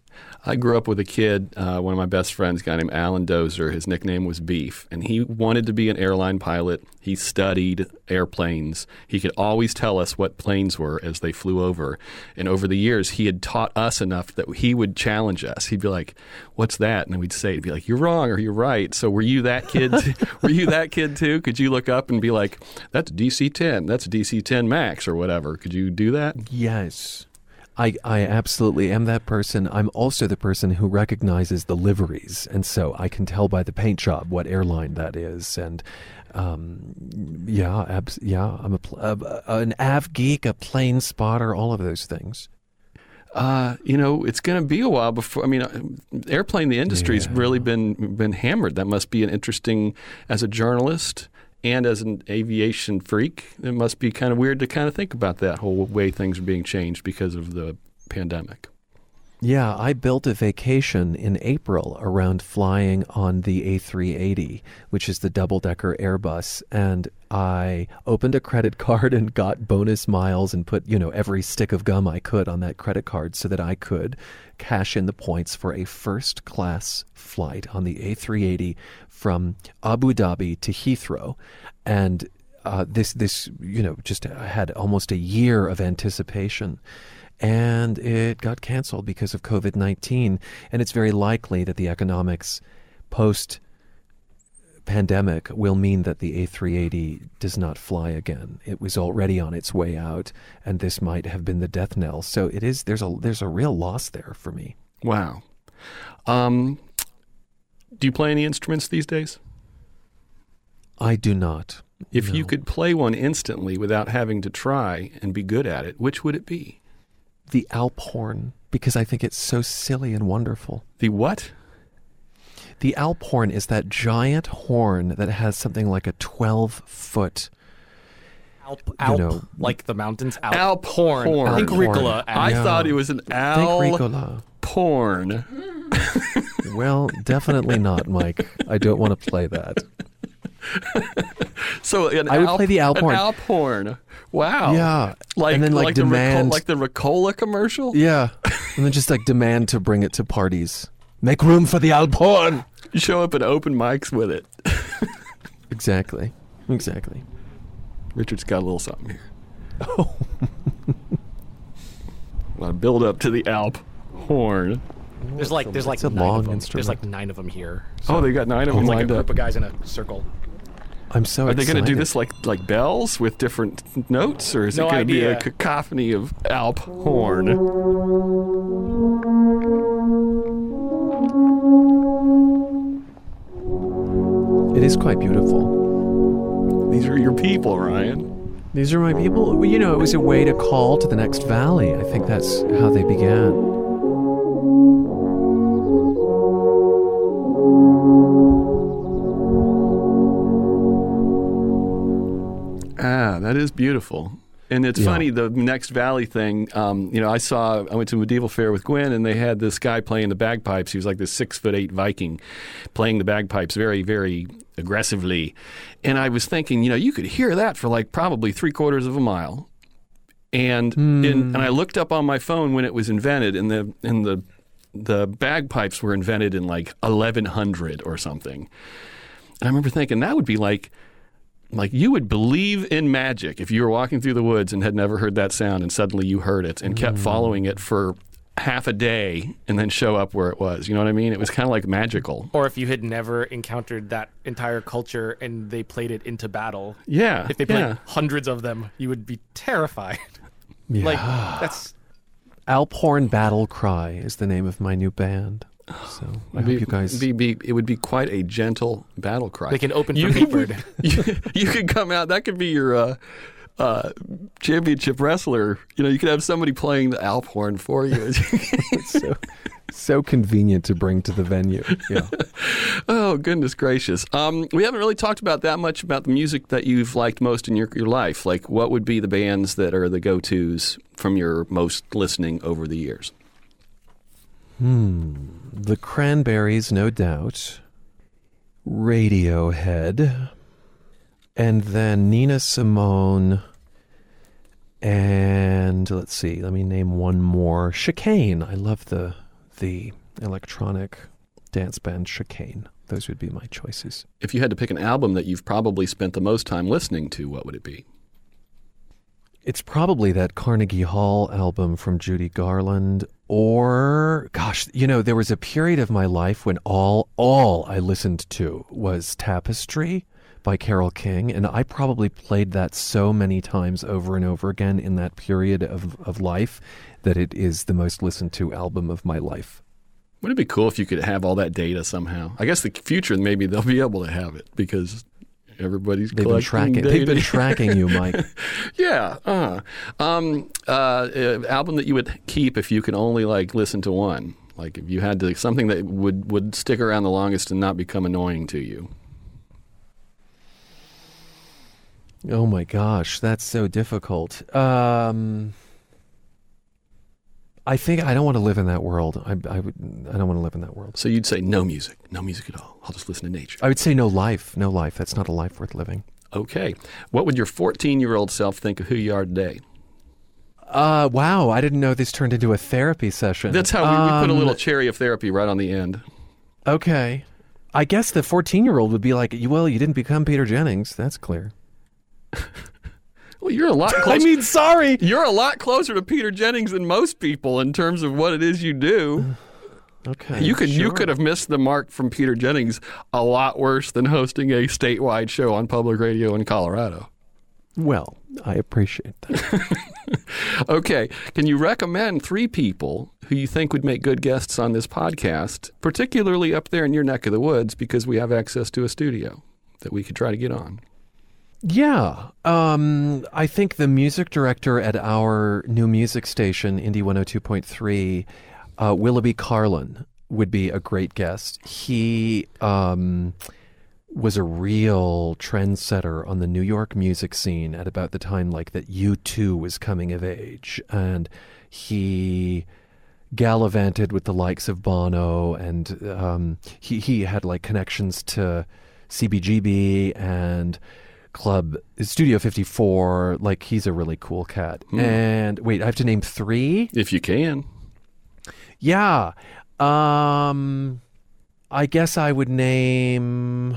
I grew up with a kid, one of my best friends, a guy named Alan Dozer. His nickname was Beef, and he wanted to be an airline pilot. He studied airplanes. He could always tell us what planes were as they flew over. And over the years, he had taught us enough that he would challenge us. He'd be like, "What's that?" And we'd say, he'd be like, "You're wrong or you're right." So were you that kid? Were you that kid too? Could you look up and be like, "That's DC-10. That's DC-10 Max or whatever." Could you do that? Yes. I absolutely am that person. I'm also the person who recognizes the liveries, and so I can tell by the paint job what airline that is. And I'm an av geek, a plane spotter, all of those things. It's going to be a while before. I mean, airplane, the industry's really been hammered. That must be an interesting, as a journalist and as an aviation freak, it must be kind of weird to kind of think about that whole way things are being changed because of the pandemic. Yeah, I built a vacation in April around flying on the A380, which is the double-decker Airbus, and I opened a credit card and got bonus miles and put, every stick of gum I could on that credit card so that I could cash in the points for a first-class flight on the A380 from Abu Dhabi to Heathrow. And just had almost a year of anticipation. And it got canceled because of COVID-19. And it's very likely that the economics post-pandemic will mean that the A380 does not fly again. It was already on its way out, and this might have been the death knell. So it is. There's a real loss there for me. Wow. Do you play any instruments these days? I do not. If you could play one instantly without having to try and be good at it, which would it be? The Alp horn, because I think it's so silly and wonderful. The what? The Alp horn is that giant horn that has something like a 12-foot... Alp, like the mountains. Alp horn. Think Ricola. I thought it was an Alp horn. Well, definitely not, Mike. I don't want to play that. So I would play the Alp horn. An Alp horn. Wow. Yeah. And then demand the Ricola commercial. Yeah. And then just demand to bring it to parties. Make room for the Alp horn. Show up at open mics with it. Exactly. Richard's got a little something here. Oh. A lot of build up to the Alp horn. There's a long instrument. There's 9 of them here. So. Oh, they got 9 of them. It's like a group of guys in a circle. I'm so excited. Are they going to do this like bells with different notes, or is it going to be a cacophony of Alp horn? It is quite beautiful. These are your people, Ryan. These are my people. Well, it was a way to call to the next valley. I think that's how they began. That is beautiful. And it's funny, the next valley thing, I went to a medieval fair with Gwen, and they had this guy playing the bagpipes. He was like this 6'8" Viking playing the bagpipes very, very aggressively. And I was thinking, you could hear that for probably 3/4 of a mile. And I looked up on my phone when it was invented, and the bagpipes were invented in 1100 or something. And I remember thinking that would be like you would believe in magic if you were walking through the woods and had never heard that sound, and suddenly you heard it and kept following it for half a day and then show up where it was. You know what I mean? It was kind of magical. Or if you had never encountered that entire culture and they played it into battle. Yeah. If they played hundreds of them, you would be terrified. Yeah. That's... Alp Horn Battle Cry is the name of my new band. So I hope you guys... it would be quite a gentle battle cry. Like an open for Beeford. You could come out. That could be your championship wrestler, you know, you could have somebody playing the Alp horn for you. It's so convenient to bring to the venue. Yeah. Oh, goodness gracious. We haven't really talked about that much about the music that you've liked most in your life. Like, what would be the bands that are the go-tos from your most listening over the years? The Cranberries, no doubt. Radiohead. And then Nina Simone. And let's see, let me name one more. Chicane. I love the electronic dance band Chicane. Those would be my choices. If you had to pick an album that you've probably spent the most time listening to, what would it be? It's probably that Carnegie Hall album from Judy Garland, or, gosh, you know, there was a period of my life when all I listened to was Tapestry by Carole King, and I probably played that so many times over and over again in that period of life that it is the most listened to album of my life. Wouldn't it be cool if you could have all that data somehow? I guess the future, maybe they'll be able to have it because everybody's collecting data. They've been tracking you, Mike. Yeah. Album that you would keep if you could only listen to one. Like if you had to, something that would stick around the longest and not become annoying to you. Oh my gosh, that's so difficult. I think I don't want to live in that world. I don't want to live in that world. So you'd say no music at all. I'll just listen to nature. I would say no life. That's not a life worth living. Okay. What would your 14-year-old self think of who you are today? Wow, I didn't know this turned into a therapy session. That's how we put a little cherry of therapy right on the end. Okay. I guess the 14-year-old would be like, well, you didn't become Peter Jennings. That's clear. Well, you're a lot closer. I mean, sorry. You're a lot closer to Peter Jennings than most people in terms of what it is you do. Okay. You could have missed the mark from Peter Jennings a lot worse than hosting a statewide show on public radio in Colorado. Well, I appreciate that. Okay. Can you recommend 3 people who you think would make good guests on this podcast, particularly up there in your neck of the woods, because we have access to a studio that we could try to get on? Yeah. I think the music director at our new music station, Indie 102.3, Willoughby Carlin, would be a great guest. He was a real trendsetter on the New York music scene at about the time that U2 was coming of age. And he gallivanted with the likes of Bono, and he had connections to CBGB and Club Studio 54. He's a really cool cat. And wait, I have to name 3 if you can. Yeah. I guess I would name,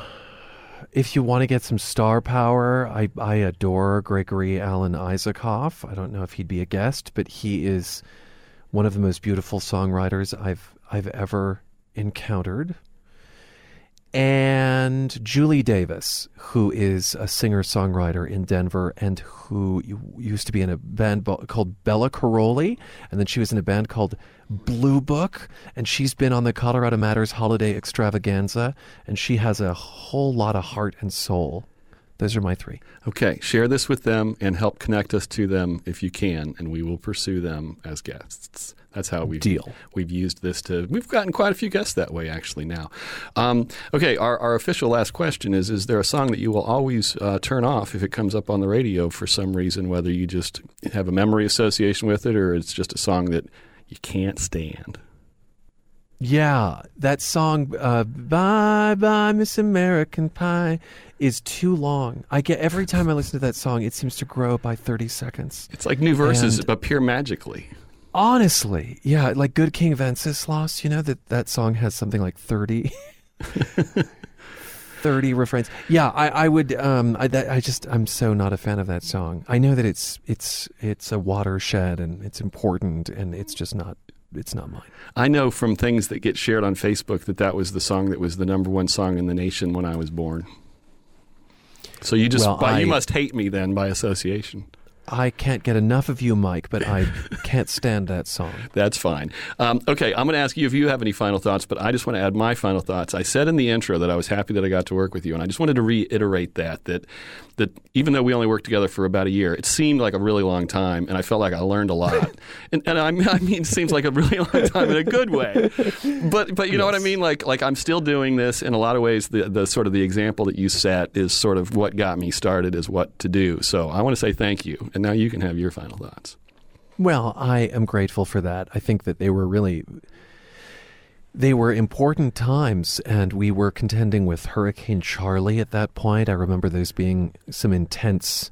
if you want to get some star power, I adore Gregory Alan Isakov. I don't know if he'd be a guest, but he is one of the most beautiful songwriters I've ever encountered. And Julie Davis, who is a singer-songwriter in Denver and who used to be in a band called Bella Caroli, and then she was in a band called Blue Book, and she's been on the Colorado Matters Holiday Extravaganza, and she has a whole lot of heart and soul. Those are my 3. Okay, share this with them and help connect us to them if you can, and we will pursue them as guests. That's how we've used this to. We've gotten quite a few guests that way actually now. Okay, our official last question is there a song that you will always turn off if it comes up on the radio for some reason, whether you just have a memory association with it or it's just a song that you can't stand? Yeah, that song, Bye Bye Miss American Pie, is too long. Every time I listen to that song, it seems to grow by 30 seconds. It's like new verses appear magically. Honestly, yeah, like Good King Wenceslas, you know, that song has something like 30 refrains. Yeah, I would, I'm so not a fan of that song. I know that it's a watershed and it's important and it's not mine. I know from things that get shared on Facebook that was the song that was the number one song in the nation when I was born. So you must hate me then by association. I can't get enough of you, Mike, but I can't stand that song. That's fine. Okay, I'm going to ask you if you have any final thoughts, but I just want to add my final thoughts. I said in the intro that I was happy that I got to work with you, and I just wanted to reiterate that even though we only worked together for about a year, it seemed like a really long time, and I felt like I learned a lot. and I mean, it seems like a really long time in a good way. But you know what I mean? Like I'm still doing this. In a lot of ways, the sort of the example that you set is sort of what got me started is what to do. So I want to say thank you. And now you can have your final thoughts. Well, I am grateful for that. I think that they were important times, and we were contending with Hurricane Charlie at that point. I remember those being some intense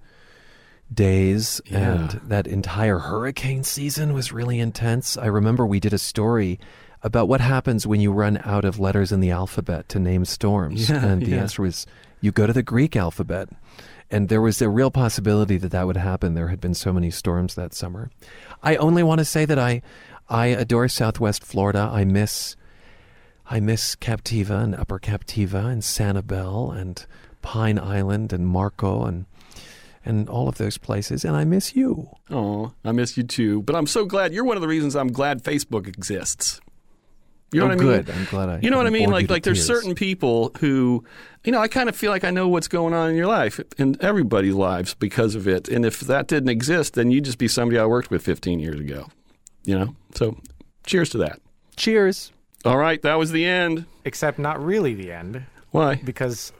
days, and that entire hurricane season was really intense. I remember we did a story about what happens when you run out of letters in the alphabet to name storms. And the answer was, you go to the Greek alphabet. And there was a real possibility that would happen. There had been so many storms that summer. I only want to say that I adore Southwest Florida. I miss Captiva and Upper Captiva and Sanibel and Pine Island and Marco and all of those places. And I miss you. Oh, I miss you too. But I'm so glad. You're one of the reasons I'm glad Facebook exists. You know what I mean? Good. I'm glad I. You know what I mean? Like there's certain people who, you know, I kind of feel like I know what's going on in your life and everybody's lives because of it. And if that didn't exist, then you'd just be somebody I worked with 15 years ago. You know? So, cheers to that. Cheers. All right, that was the end. Except not really the end. Why? Because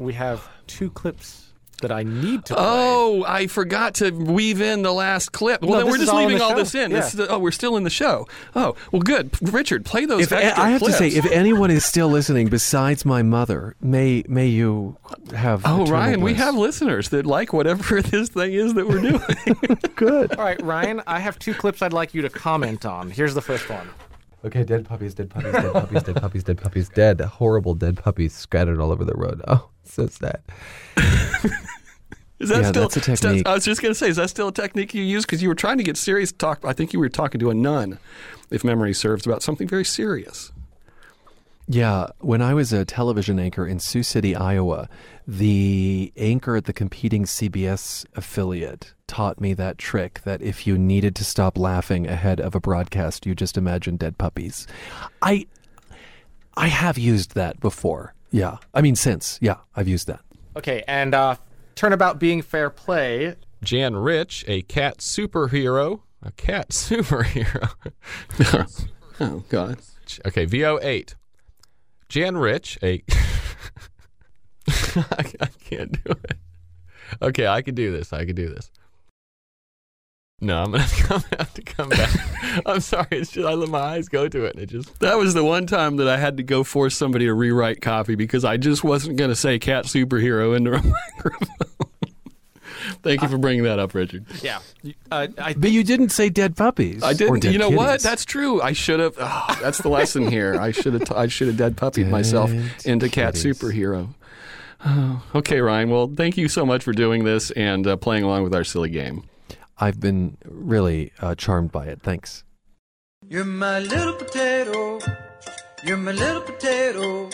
we have two clips that I need to play. Oh, I forgot to weave in the last clip. Well, then we're just leaving all this in. Yeah. We're still in the show. Oh, well, good. Richard, play those extra clips. I have to say, if anyone is still listening besides my mother, may you have... Oh, Ryan, we have listeners that like whatever this thing is that we're doing. Good. All right, Ryan, I have two clips I'd like you to comment on. Here's the first one. Okay, dead puppies, dead puppies, dead puppies, dead puppies, dead puppies, dead, horrible dead puppies scattered all over the road. Oh, so sad. Is that still that's a technique? I was just going to say, is that still a technique you use? Because you were trying to get serious talk. I think you were talking to a nun, if memory serves, about something very serious. Yeah, when I was a television anchor in Sioux City, Iowa, the anchor at the competing CBS affiliate taught me that trick that if you needed to stop laughing ahead of a broadcast, you just imagine dead puppies. I have used that before. Yeah. I mean, since. Yeah, I've used that. Okay, and Turnabout Being Fair Play. Jan Rich, a cat superhero. A cat superhero. Oh, God. Okay, VO8. Jan Rich, a... I can't do it. Okay, I can do this. No, I'm going to have to come back. I'm sorry. It's just, I let my eyes go to it. That was the one time that I had to go force somebody to rewrite copy because I just wasn't going to say cat superhero into a microphone. Thank you for bringing that up, Richard. Yeah. But you didn't say dead puppies. I didn't. You know kitties. What? That's true. I should have. Oh, that's the lesson here. I should have dead puppied myself into cat superhero. Oh, okay, Ryan. Well, thank you so much for doing this and playing along with our silly game. I've been really charmed by it. Thanks. You're my little potato. You're my little potato.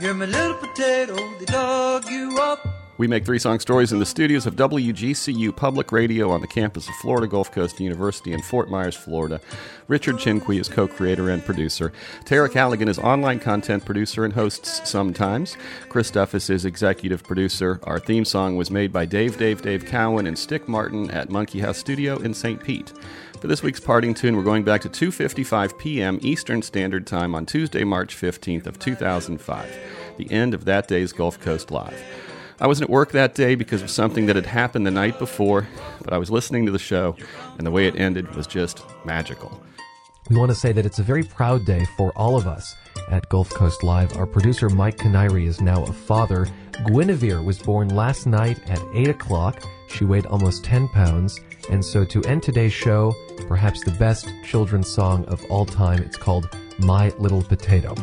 You're my little potato. They dog you up. We make three-song stories in the studios of WGCU Public Radio on the campus of Florida Gulf Coast University in Fort Myers, Florida. Richard Chinqui is co-creator and producer. Tara Callaghan is online content producer and hosts sometimes. Chris Duffus is executive producer. Our theme song was made by Dave Cowan and Stick Martin at Monkey House Studio in St. Pete. For this week's parting tune, we're going back to 2:55 p.m. Eastern Standard Time on Tuesday, March 15th of 2005, the end of that day's Gulf Coast Live. I wasn't at work that day because of something that had happened the night before, but I was listening to the show, and the way it ended was just magical. We want to say that it's a very proud day for all of us at Gulf Coast Live. Our producer, Mike Canary, is now a father. Guinevere was born last night at 8 o'clock. She weighed almost 10 pounds. And so to end today's show, perhaps the best children's song of all time, it's called My Little Potato.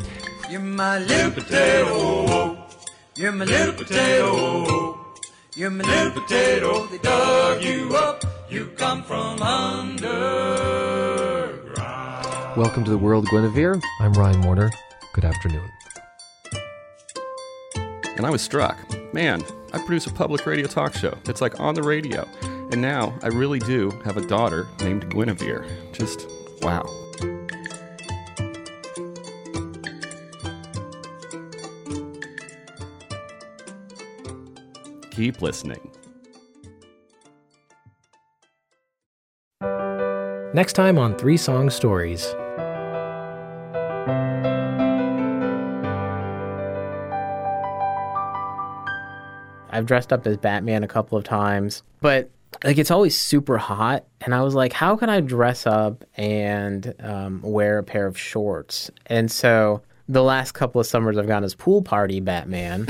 You're my little potato. You're my little potato, you're my little potato, they dug you up, you come from underground. Welcome to the world, Guinevere. I'm Ryan Warner. Good afternoon. And I was struck. Man, I produce a public radio talk show. It's like on the radio. And now I really do have a daughter named Guinevere. Just wow. Keep listening. Next time on Three Song Stories. I've dressed up as Batman a couple of times, but like it's always super hot. And I was like, how can I dress up and wear a pair of shorts? And so the last couple of summers I've gone as pool party Batman.